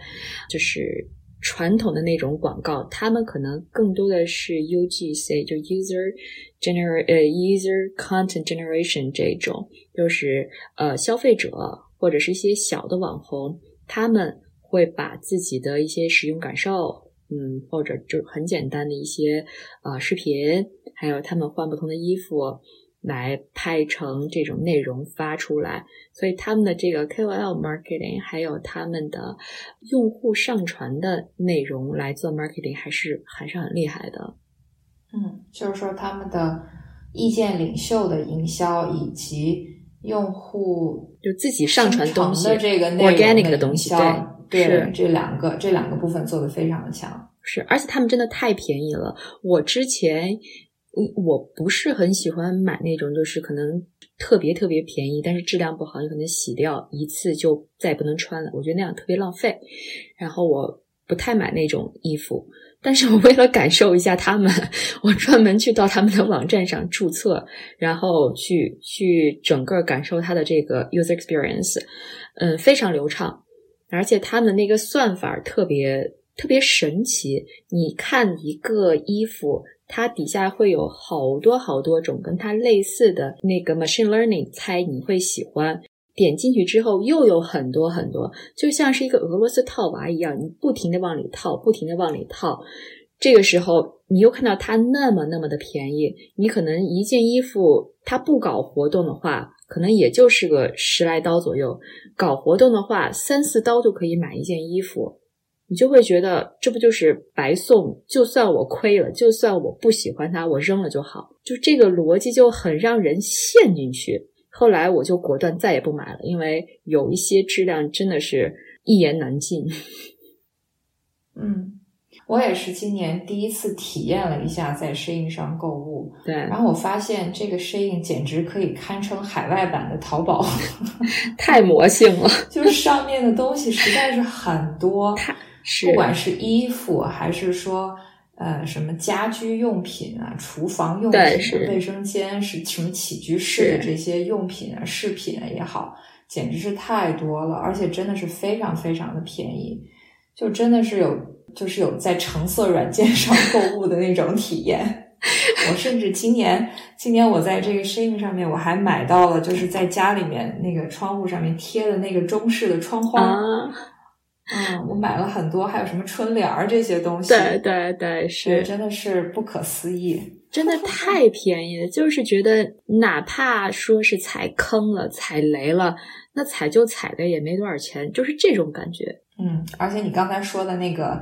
就是传统的那种广告，他们可能更多的是 U G C， 就 user gener 呃 user content generation 这种，就是呃消费者或者是一些小的网红，他们会把自己的一些使用感受。嗯，或者就很简单的一些呃视频，还有他们换不同的衣服来拍成这种内容发出来，所以他们的这个 K O L marketing 还有他们的用户上传的内容来做 marketing 还是还是很厉害的。嗯，就是说他们的意见领袖的营销以及用户就自己上传东西的这个内容 organic 的东西，对。对，这两个这两个部分做得非常的强。是，而且他们真的太便宜了。我之前我不是很喜欢买那种就是可能特别特别便宜但是质量不好，你可能洗掉一次就再也不能穿了，我觉得那样特别浪费，然后我不太买那种衣服。但是我为了感受一下他们，我专门去到他们的网站上注册，然后去去整个感受它的这个 user experience。 嗯，非常流畅，而且他们那个算法特别特别神奇，你看一个衣服，它底下会有好多好多种跟它类似的那个 machine learning 猜你会喜欢，点进去之后又有很多很多，就像是一个俄罗斯套娃一样，你不停的往里套不停的往里套，这个时候你又看到它那么那么的便宜，你可能一件衣服它不搞活动的话可能也就是个十来刀左右，搞活动的话三四刀就可以买一件衣服，你就会觉得这不就是白送，就算我亏了，就算我不喜欢它我扔了就好，就这个逻辑就很让人陷进去。后来我就果断再也不买了，因为有一些质量真的是一言难尽。嗯，我也是今年第一次体验了一下在SHEIN上购物，对，然后我发现这个SHEIN简直可以堪称海外版的淘宝，太魔性了，就是上面的东西实在是很多，是不管是衣服还是说呃什么家居用品啊、厨房用品、卫生间是什么起居室的这些用品啊、饰品啊也好，简直是太多了，而且真的是非常非常的便宜，就真的是有。就是有在橙色软件上购物的那种体验。我甚至今年今年我在这个SHEIN上面我还买到了就是在家里面那个窗户上面贴的那个中式的窗花、啊、嗯，我买了很多，还有什么春联这些东西，对对对，是，真的是不可思议，真的太便宜了。就是觉得哪怕说是踩坑了踩雷了，那踩就踩的也没多少钱，就是这种感觉。嗯，而且你刚才说的那个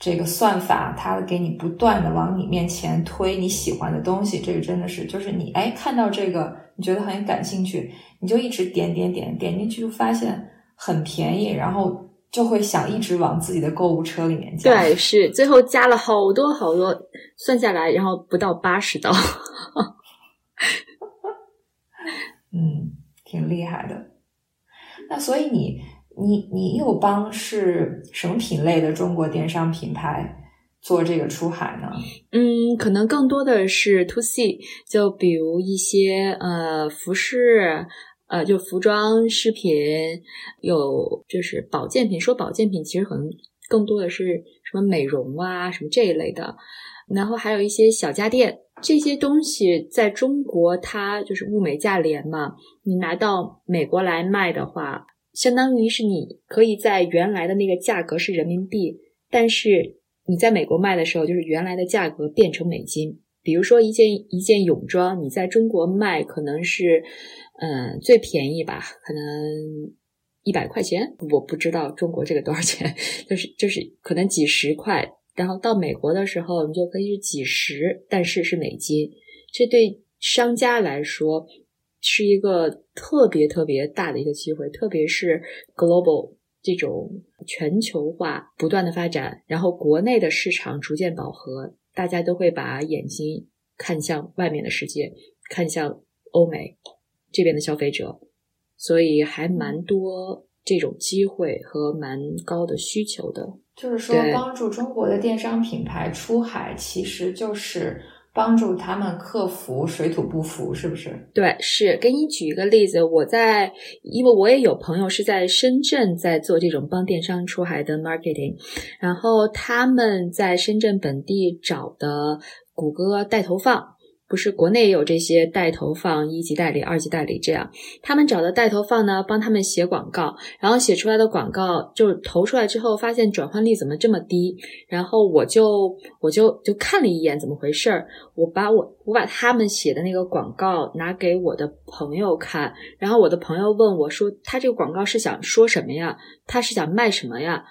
这个算法，它给你不断的往你面前推你喜欢的东西，这个真的是就是你哎看到这个你觉得很感兴趣，你就一直点点点点进去，就发现很便宜，然后就会想一直往自己的购物车里面加。对，是，最后加了好多好多，算下来然后不到八十刀。嗯，挺厉害的。那所以你。你你友邦是什么品类的中国电商品牌做这个出海呢？嗯，可能更多的是 to C， 就比如一些呃服饰，呃就服装饰品，有就是保健品，说保健品其实可能更多的是什么美容啊什么这一类的，然后还有一些小家电，这些东西在中国它就是物美价廉嘛，你拿到美国来卖的话。相当于是你可以在原来的那个价格是人民币，但是你在美国卖的时候，就是原来的价格变成美金。比如说一件一件泳装，你在中国卖可能是嗯最便宜吧，可能一百块钱，我不知道中国这个多少钱，就是就是可能几十块，然后到美国的时候你就可以是几十，但是是美金。这对商家来说是一个特别特别大的一个机会，特别是 global 这种全球化不断的发展，然后国内的市场逐渐饱和，大家都会把眼睛看向外面的世界，看向欧美这边的消费者，所以还蛮多这种机会和蛮高的需求的。就是说帮助中国的电商品牌出海，其实就是帮助他们克服水土不服，是不是？对，是。给你举一个例子，我在，因为我也有朋友是在深圳在做这种帮电商出海的 marketing， 然后他们在深圳本地找的谷歌带投放，不是国内也有这些带投放一级代理、二级代理这样，他们找的带投放呢，帮他们写广告，然后写出来的广告就投出来之后，发现转换率怎么这么低？然后我就我就就看了一眼怎么回事，我把我我把他们写的那个广告拿给我的朋友看，然后我的朋友问我说：“他这个广告是想说什么呀？他是想卖什么呀？”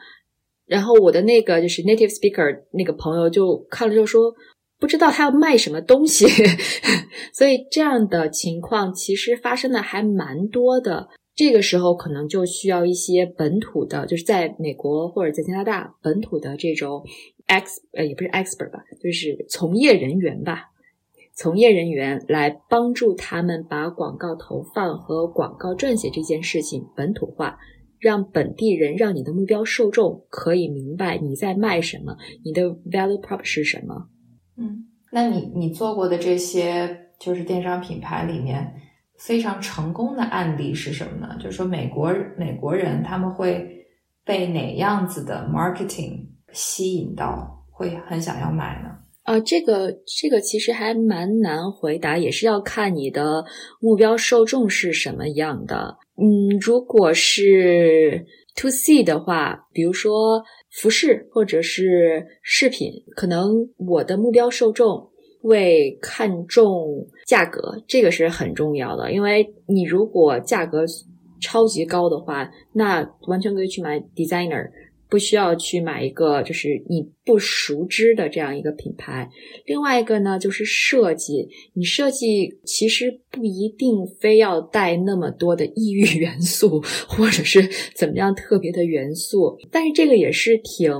然后我的那个就是 native speaker 那个朋友就看了就说，不知道他要卖什么东西所以这样的情况其实发生的还蛮多的。这个时候可能就需要一些本土的，就是在美国或者在加拿大本土的这种 ex 呃也不是 expert 吧，就是从业人员吧，从业人员来帮助他们把广告投放和广告撰写这件事情本土化，让本地人，让你的目标受众可以明白你在卖什么，你的 value prop 是什么。嗯，那你你做过的这些就是电商品牌里面非常成功的案例是什么呢？就是说美国美国人他们会被哪样子的 marketing 吸引到，会很想要买呢？啊、呃，这个这个其实还蛮难回答，也是要看你的目标受众是什么样的。嗯，如果是 to C 的话，比如说服饰或者是饰品，可能我的目标受众会看重价格，这个是很重要的，因为你如果价格超级高的话，那完全可以去买 designer， 不需要去买一个就是你不熟知的这样一个品牌。另外一个呢，就是设计，你设计其实不一定非要带那么多的异域元素或者是怎么样特别的元素，但是这个也是挺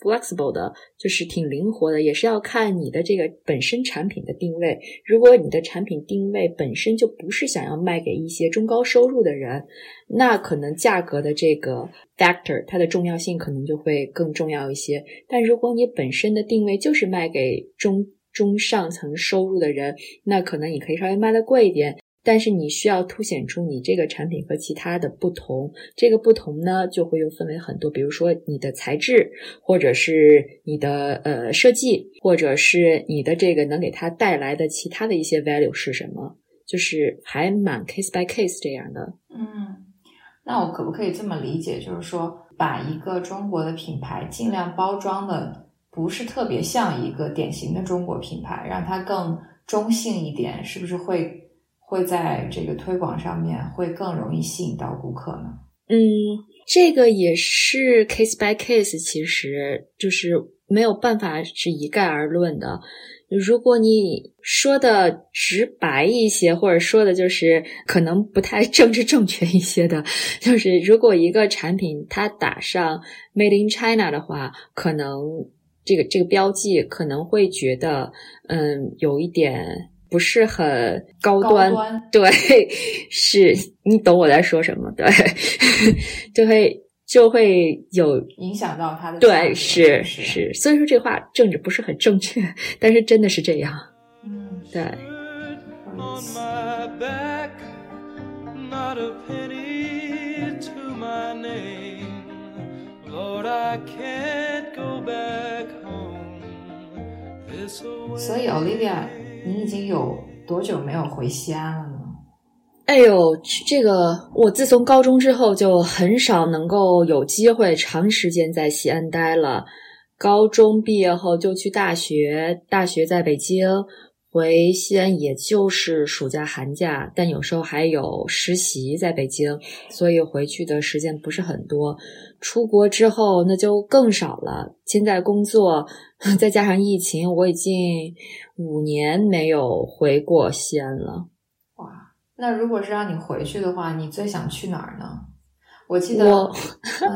flexible 的，就是挺灵活的，也是要看你的这个本身产品的定位。如果你的产品定位本身就不是想要卖给一些中高收入的人，那可能价格的这个 factor 它的重要性可能就会更重要一些。但如果你本身的定位就是卖给中中上层收入的人，那可能你可以稍微卖的贵一点，但是你需要凸显出你这个产品和其他的不同。这个不同呢，就会又分为很多，比如说你的材质，或者是你的呃设计，或者是你的这个能给它带来的其他的一些 value 是什么，就是还蛮 case by case 这样的。嗯，那我可不可以这么理解，就是说把一个中国的品牌尽量包装的不是特别像一个典型的中国品牌，让它更中性一点，是不是会会在这个推广上面会更容易吸引到顾客呢？嗯，这个也是 case by case， 其实就是没有办法是一概而论的。如果你说的直白一些，或者说的就是可能不太政治正确一些的，就是如果一个产品它打上 Made in China 的话，可能这个这个标记可能会觉得嗯有一点不是很高端，高端对，是你懂我在说什么，对就会就会有影响到他的，对，是 是, 是，所以说这话政治不是很正确，但是真的是这样。嗯，对。所以 Olivia， 你已经有多久没有回西安了呢？哎呦，这个我自从高中之后就很少能够有机会长时间在西安待了。高中毕业后就去大学，大学在北京，回西安也就是暑假寒假，但有时候还有实习在北京，所以回去的时间不是很多。出国之后那就更少了，现在工作再加上疫情，我已经五年没有回过西安了。哇，那如果是让你回去的话，你最想去哪儿呢？我记得，嗯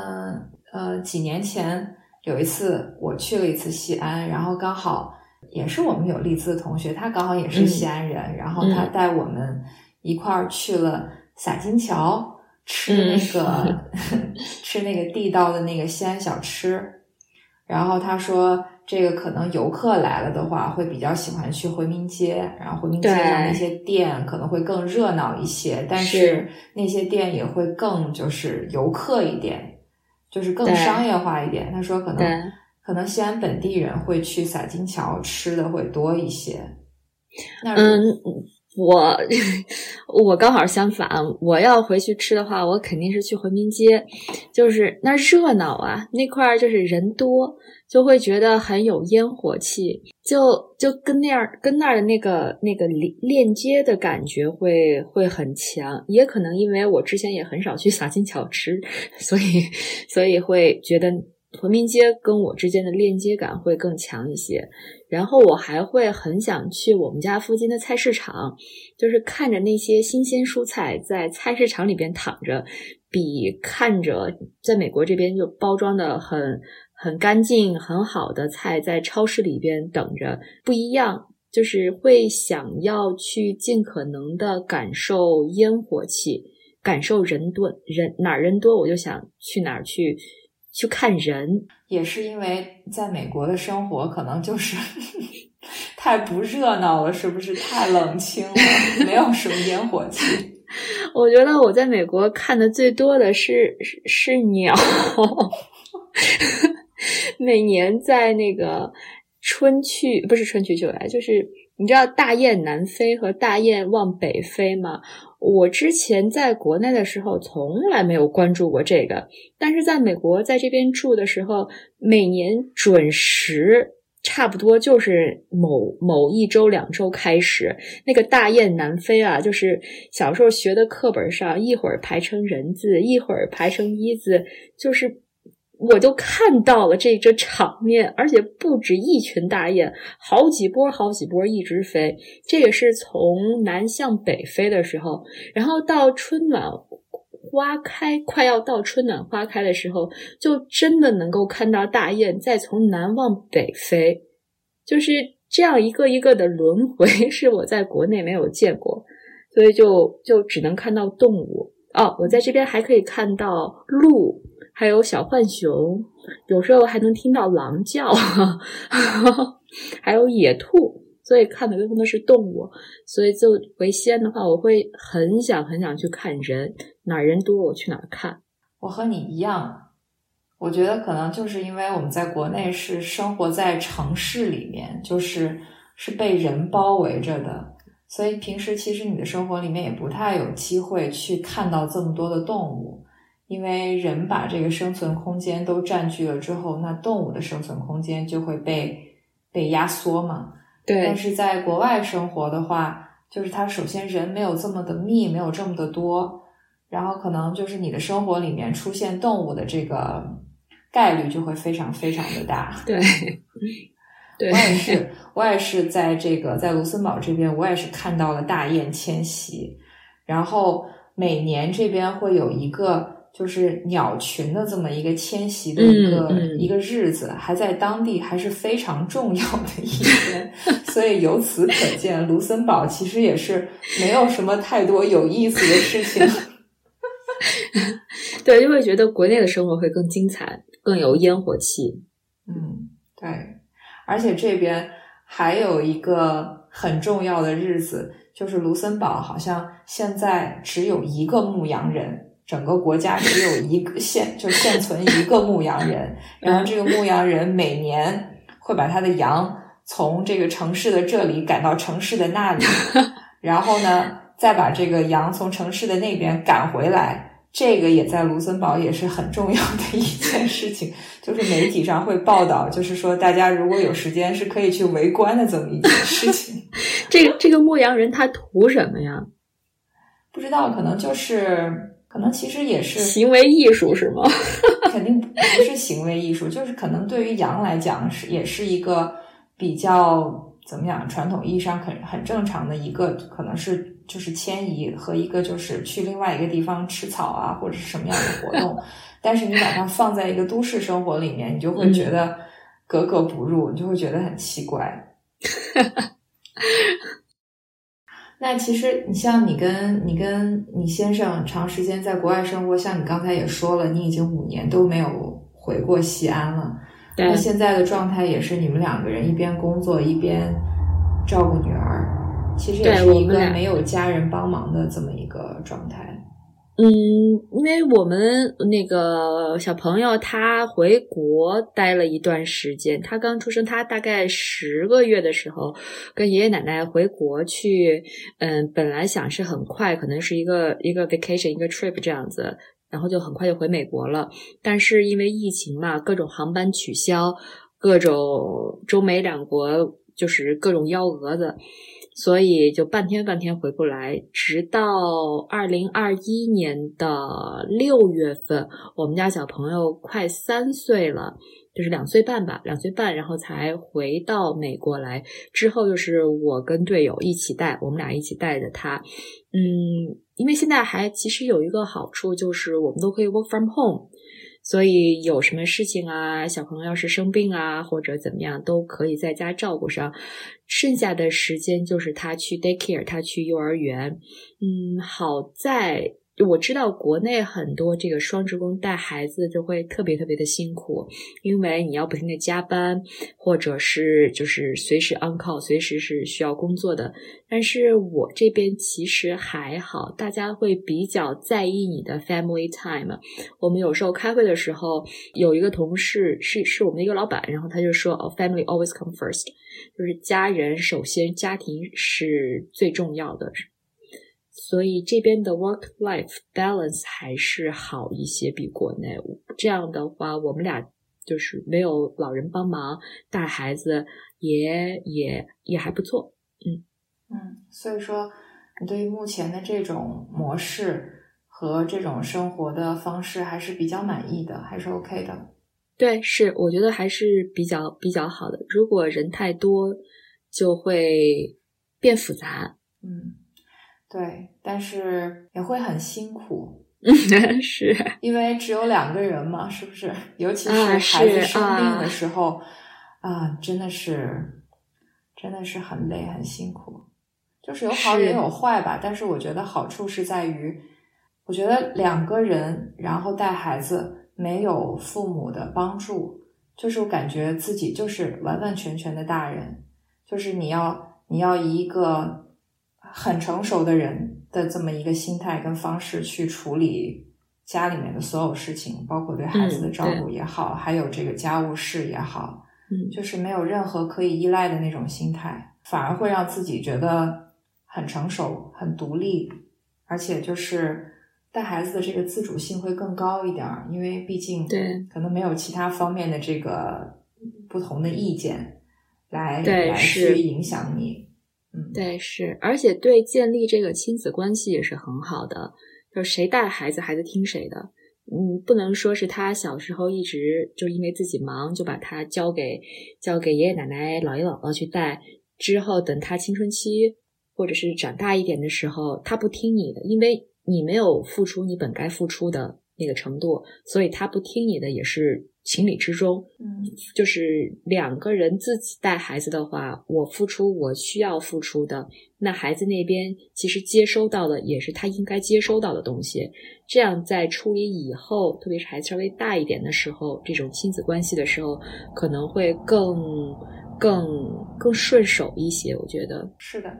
呃, 呃，几年前有一次我去了一次西安，然后刚好也是我们有励志的同学，他刚好也是西安人，嗯、然后他带我们一块儿去了洒金桥，吃那个、嗯、吃那个地道的那个西安小吃，然后他说。这个可能游客来了的话会比较喜欢去回民街，然后回民街上那些店可能会更热闹一些，但是那些店也会更就是游客一点，就是更商业化一点。他说可能可能西安本地人会去洒金桥吃的会多一些。那嗯，我我刚好相反，我要回去吃的话我肯定是去回民街，就是那热闹啊，那块就是人多，就会觉得很有烟火气，就就跟那样跟那儿的那个那个链接的感觉会会很强，也可能因为我之前也很少去洒金桥吃，所以所以会觉得回民街跟我之间的链接感会更强一些。然后我还会很想去我们家附近的菜市场，就是看着那些新鲜蔬菜在菜市场里边躺着，比看着在美国这边就包装的很。很干净很好的菜在超市里边等着不一样，就是会想要去尽可能的感受烟火气，感受人多，人哪儿人多我就想去哪儿去去看人。也是因为在美国的生活可能就是太不热闹了，是不是太冷清了没有什么烟火气。我觉得我在美国看的最多的是 是, 是鸟每年在那个春去不是春去秋来，就是你知道大雁南飞和大雁往北飞吗？我之前在国内的时候从来没有关注过这个，但是在美国在这边住的时候，每年准时差不多就是某某一周两周开始，那个大雁南飞啊，就是小时候学的课本上一会儿排成人字一会儿排成一字，就是我就看到了这个场面，而且不止一群大雁，好几波好几波一直飞。这也是从南向北飞的时候，然后到春暖花开，快要到春暖花开的时候，就真的能够看到大雁再从南往北飞，就是这样一个一个的轮回，是我在国内没有见过，所以就就只能看到动物。哦，我在这边还可以看到鹿，还有小浣熊，有时候还能听到狼叫，还有野兔，所以看的更多是动物。所以就回西安的话，我会很想很想去看人，哪人多我去哪儿看。我和你一样，我觉得可能就是因为我们在国内是生活在城市里面，就是是被人包围着的，所以平时其实你的生活里面也不太有机会去看到这么多的动物。因为人把这个生存空间都占据了之后，那动物的生存空间就会被被压缩嘛。对。但是在国外生活的话，就是它首先人没有这么的密，没有这么的多，然后可能就是你的生活里面出现动物的这个概率就会非常非常的大。对。对。我也是，我也是在这个在卢森堡这边，我也是看到了大雁迁徙，然后每年这边会有一个。就是鸟群的这么一个迁徙的一个、嗯嗯、一个日子，还在当地还是非常重要的一天所以由此可见，卢森堡其实也是没有什么太多有意思的事情对，就会觉得国内的生活会更精彩，更有烟火气。嗯，对。而且这边还有一个很重要的日子，就是卢森堡好像现在只有一个牧羊人，整个国家只有一个现就现存一个牧羊人，然后这个牧羊人每年会把他的羊从这个城市的这里赶到城市的那里，然后呢再把这个羊从城市的那边赶回来，这个也在卢森堡也是很重要的一件事情，就是媒体上会报道，就是说大家如果有时间是可以去围观的这么一件事情。这个这个牧羊人他图什么呀？不知道，可能就是可能其实也是行为艺术是吗？肯定不是行为艺术，就是可能对于羊来讲是也是一个比较怎么样，传统意义上很很正常的一个，可能是就是迁移和一个就是去另外一个地方吃草啊，或者是什么样的活动。但是你把它放在一个都市生活里面，你就会觉得格格不入，你就会觉得很奇怪。那其实你像你跟你跟你先生长时间在国外生活，像你刚才也说了，你已经五年都没有回过西安了。那现在的状态也是你们两个人一边工作一边照顾女儿。其实也是一个没有家人帮忙的这么一个状态。嗯，因为我们那个小朋友他回国待了一段时间，他刚出生，他大概十个月的时候跟爷爷奶奶回国去，嗯，本来想是很快，可能是一个一个 vacation 一个 trip 这样子，然后就很快就回美国了。但是因为疫情嘛，各种航班取消，各种中美两国就是各种幺蛾子，所以就半天半天回不来，直到二零二一年的六月份，我们家小朋友快三岁了，就是两岁半吧，两岁半，然后才回到美国来。之后就是我跟队友一起带，我们俩一起带着他。嗯，因为现在还其实有一个好处，就是我们都可以 work from home， 所以有什么事情啊，小朋友要是生病啊或者怎么样，都可以在家照顾上。剩下的时间就是他去 daycare， 他去幼儿园。嗯，好在我知道国内很多这个双职工带孩子就会特别特别的辛苦，因为你要不停的加班，或者是就是随时 on call， 随时是需要工作的。但是我这边其实还好，大家会比较在意你的 family time。我们有时候开会的时候，有一个同事是是我们的一个老板，然后他就说，哦， family always come first， 就是家人首先，家庭是最重要的。所以这边的 work-life balance 还是好一些，比国内。这样的话，我们俩就是没有老人帮忙，带孩子也也也还不错。嗯嗯，所以说你对于目前的这种模式和这种生活的方式还是比较满意的，还是 OK 的。对，是，我觉得还是比较比较好的。如果人太多，就会变复杂。嗯。对，但是也会很辛苦。是，因为只有两个人嘛，是不是？尤其是孩子生病的时候，啊，啊啊真的是，真的是很累，很辛苦。就是有好也有坏吧，但是我觉得好处是在于，我觉得两个人然后带孩子，没有父母的帮助，就是我感觉自己就是完完全全的大人，就是你要你要以一个很成熟的人的这么一个心态跟方式去处理家里面的所有事情，包括对孩子的照顾也好，嗯，还有这个家务事也好，嗯，就是没有任何可以依赖的那种心态，反而会让自己觉得很成熟很独立，而且就是带孩子的这个自主性会更高一点，因为毕竟可能没有其他方面的这个不同的意见来来去影响你。对，是，而且对建立这个亲子关系也是很好的，就是谁带孩子，孩子听谁的。嗯，不能说是他小时候一直就因为自己忙就把他交给交给爷爷奶奶、姥爷姥姥去带，之后等他青春期或者是长大一点的时候，他不听你的，因为你没有付出你本该付出的那个程度，所以他不听你的也是情理之中。嗯，就是两个人自己带孩子的话，我付出我需要付出的，那孩子那边其实接收到的也是他应该接收到的东西，这样在处理以后，特别是孩子稍微大一点的时候，这种亲子关系的时候，可能会更更更顺手一些，我觉得是的。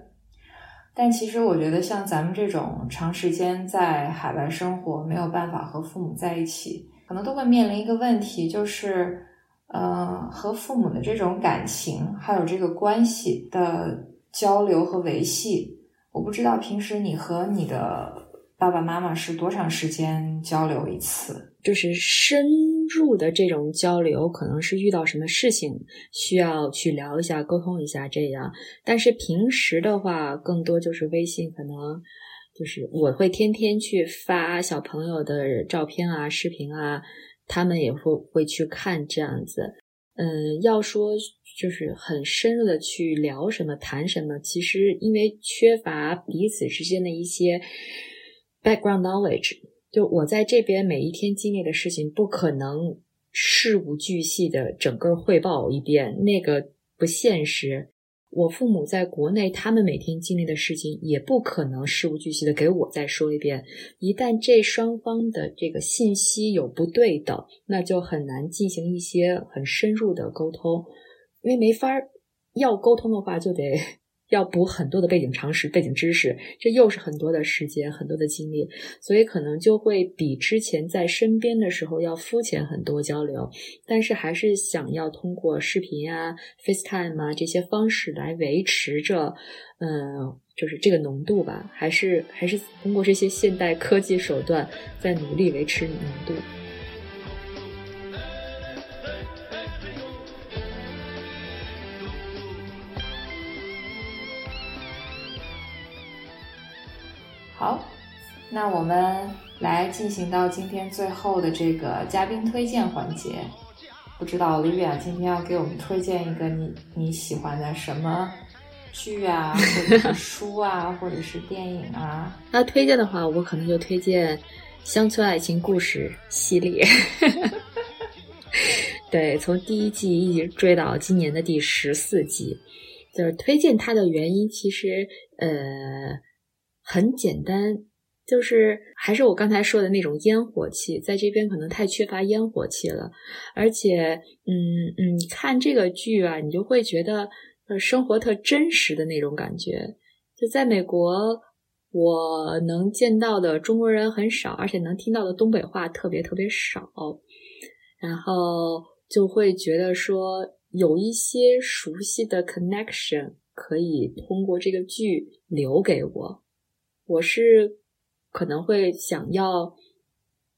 但其实我觉得像咱们这种长时间在海外生活，没有办法和父母在一起，可能都会面临一个问题，就是呃，和父母的这种感情还有这个关系的交流和维系，我不知道平时你和你的爸爸妈妈是多长时间交流一次？就是深入的这种交流，可能是遇到什么事情需要去聊一下、沟通一下这样。但是平时的话，更多就是微信，可能就是我会天天去发小朋友的照片啊、视频啊，他们也会会去看这样子。嗯，要说就是很深入的去聊什么、谈什么，其实因为缺乏彼此之间的一些 background knowledge， 就我在这边每一天经历的事情，不可能事无巨细的整个汇报一遍，那个不现实。我父母在国内，他们每天经历的事情也不可能事无巨细的给我再说一遍。一旦这双方的这个信息有不对的，那就很难进行一些很深入的沟通，因为没法要沟通的话，就得要补很多的背景常识、背景知识，这又是很多的时间、很多的精力，所以可能就会比之前在身边的时候要肤浅很多交流。但是还是想要通过视频啊、FaceTime 啊这些方式来维持着，嗯、呃，就是这个浓度吧。还是还是通过这些现代科技手段，在努力维持浓度。好，那我们来进行到今天最后的这个嘉宾推荐环节。不知道 Olivia 今天要给我们推荐一个你你喜欢的什么剧啊，或者是书啊，或者是电影啊？要推荐的话，我可能就推荐《乡村爱情故事》系列。对，从第一季一直追到今年的第十四季。就是推荐它的原因，其实呃。很简单，就是还是我刚才说的那种烟火气，在这边可能太缺乏烟火气了。而且嗯嗯，看这个剧啊，你就会觉得生活特真实的那种感觉。就在美国，我能见到的中国人很少，而且能听到的东北话特别特别少，然后就会觉得说有一些熟悉的 connection 可以通过这个剧留给我。我是可能会想要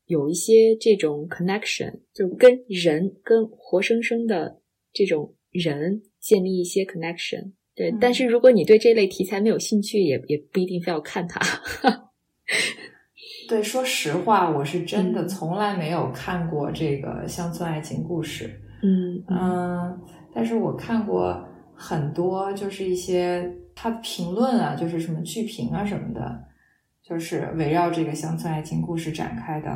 有一些这种 connection， 就跟人跟活生生的这种人建立一些 connection。 对、嗯、但是如果你对这类题材没有兴趣，也也不一定非要看它。对，说实话我是真的从来没有看过这个乡村爱情故事。嗯嗯、呃、但是我看过很多，就是一些他评论啊，就是什么剧评啊什么的，就是围绕这个乡村爱情故事展开的。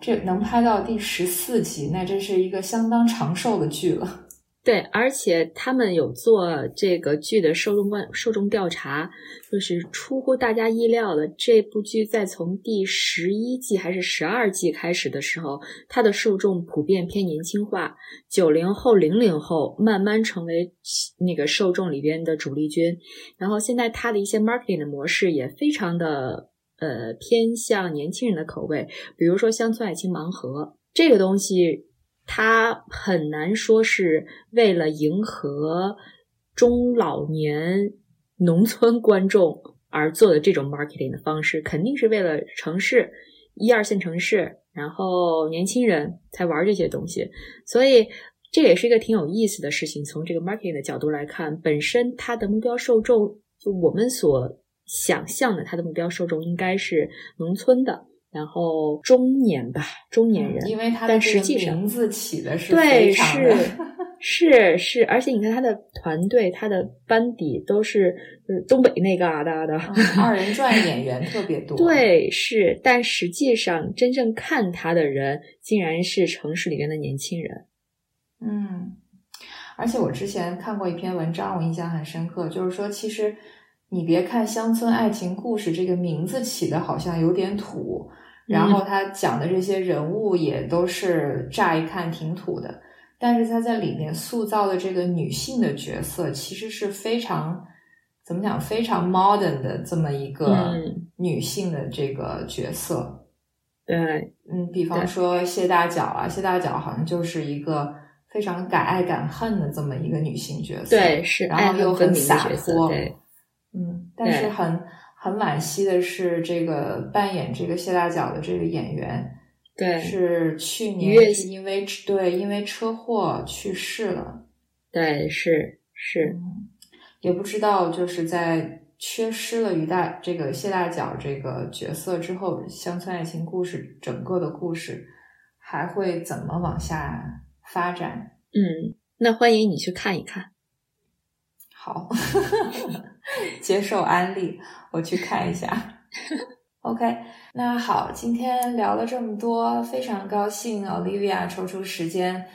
这能拍到第十四集，那这是一个相当长寿的剧了。对，而且他们有做这个剧的受众受众调查，就是出乎大家意料的，这部剧在从第十一季还是十二季开始的时候，它的受众普遍偏年轻化，九零后、零零后慢慢成为那个受众里边的主力军。然后现在它的一些 marketing 的模式也非常的呃偏向年轻人的口味，比如说《乡村爱情盲盒》这个东西。它很难说是为了迎合中老年农村观众而做的这种 marketing 的方式，肯定是为了城市一二线城市，然后年轻人才玩这些东西。所以这也是一个挺有意思的事情，从这个 marketing 的角度来看，本身它的目标受众，就我们所想象的它的目标受众应该是农村的，然后中年吧，中年人，嗯、因为他的名字起的是非常的，对，是是是，而且你看他的团队、他的班底都是、呃、东北那嘎达的、嗯，二人转演员特别多。对，是，但实际上真正看他的人，竟然是城市里面的年轻人。嗯，而且我之前看过一篇文章，我印象很深刻，就是说，其实你别看《乡村爱情故事》这个名字起的好像有点土。然后他讲的这些人物也都是乍一看挺土的，但是他在里面塑造的这个女性的角色其实是非常怎么讲非常 modern 的这么一个女性的这个角色。对，嗯，比方说谢大脚啊，谢大脚好像就是一个非常敢爱敢恨的这么一个女性角色，对，是，然后又很洒脱，对，嗯，但是很很惋惜的是，这个扮演这个谢大脚的这个演员，对，是去年是因为对因为车祸去世了。对，是是、嗯，也不知道就是在缺失了于大这个谢大脚这个角色之后，乡村爱情故事整个的故事还会怎么往下发展？嗯，那欢迎你去看一看。好，接受安利，我去看一下。OK， 那好，今天聊了这么多，非常高兴 Olivia 抽出时间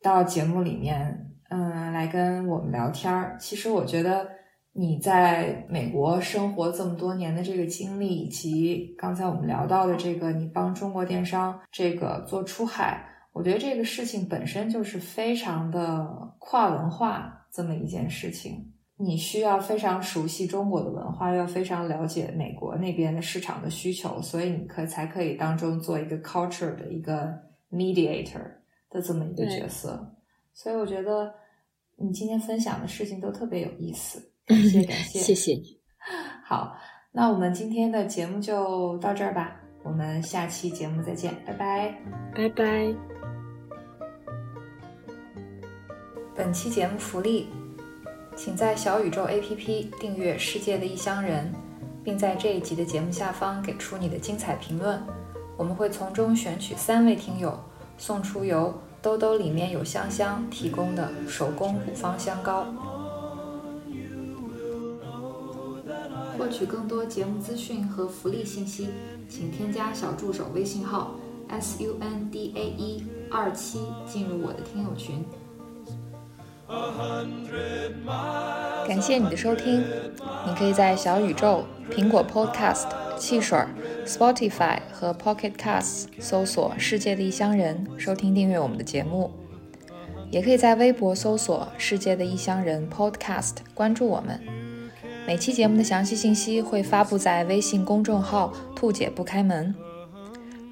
到节目里面，嗯，来跟我们聊天。其实我觉得你在美国生活这么多年的这个经历，以及刚才我们聊到的这个你帮中国电商这个做出海，我觉得这个事情本身就是非常的跨文化这么一件事情。你需要非常熟悉中国的文化，要非常了解美国那边的市场的需求，所以你可才可以当中做一个 culture 的一个 mediator 的这么一个角色。所以我觉得你今天分享的事情都特别有意思，感谢感谢，谢谢你。好，那我们今天的节目就到这儿吧，我们下期节目再见，拜拜，拜拜。本期节目福利，请在小宇宙 A P P 订阅《世界的异乡人》，并在这一集的节目下方给出你的精彩评论，我们会从中选取三位听友，送出由兜兜里面有香香提供的手工古方香膏。获取更多节目资讯和福利信息，请添加小助手微信号 S U N D A E 二七进入我的听友群。感谢你的收听，你可以在小宇宙、苹果 Podcast、 汽水、 Spotify 和 Pocket Casts 搜索世界的异乡人收听订阅我们的节目，也可以在微博搜索世界的异乡人 Podcast 关注我们。每期节目的详细信息会发布在微信公众号兔姐不开门。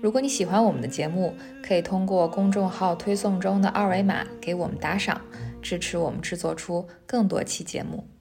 如果你喜欢我们的节目，可以通过公众号推送中的二维码给我们打赏，支持我们制作出更多期节目。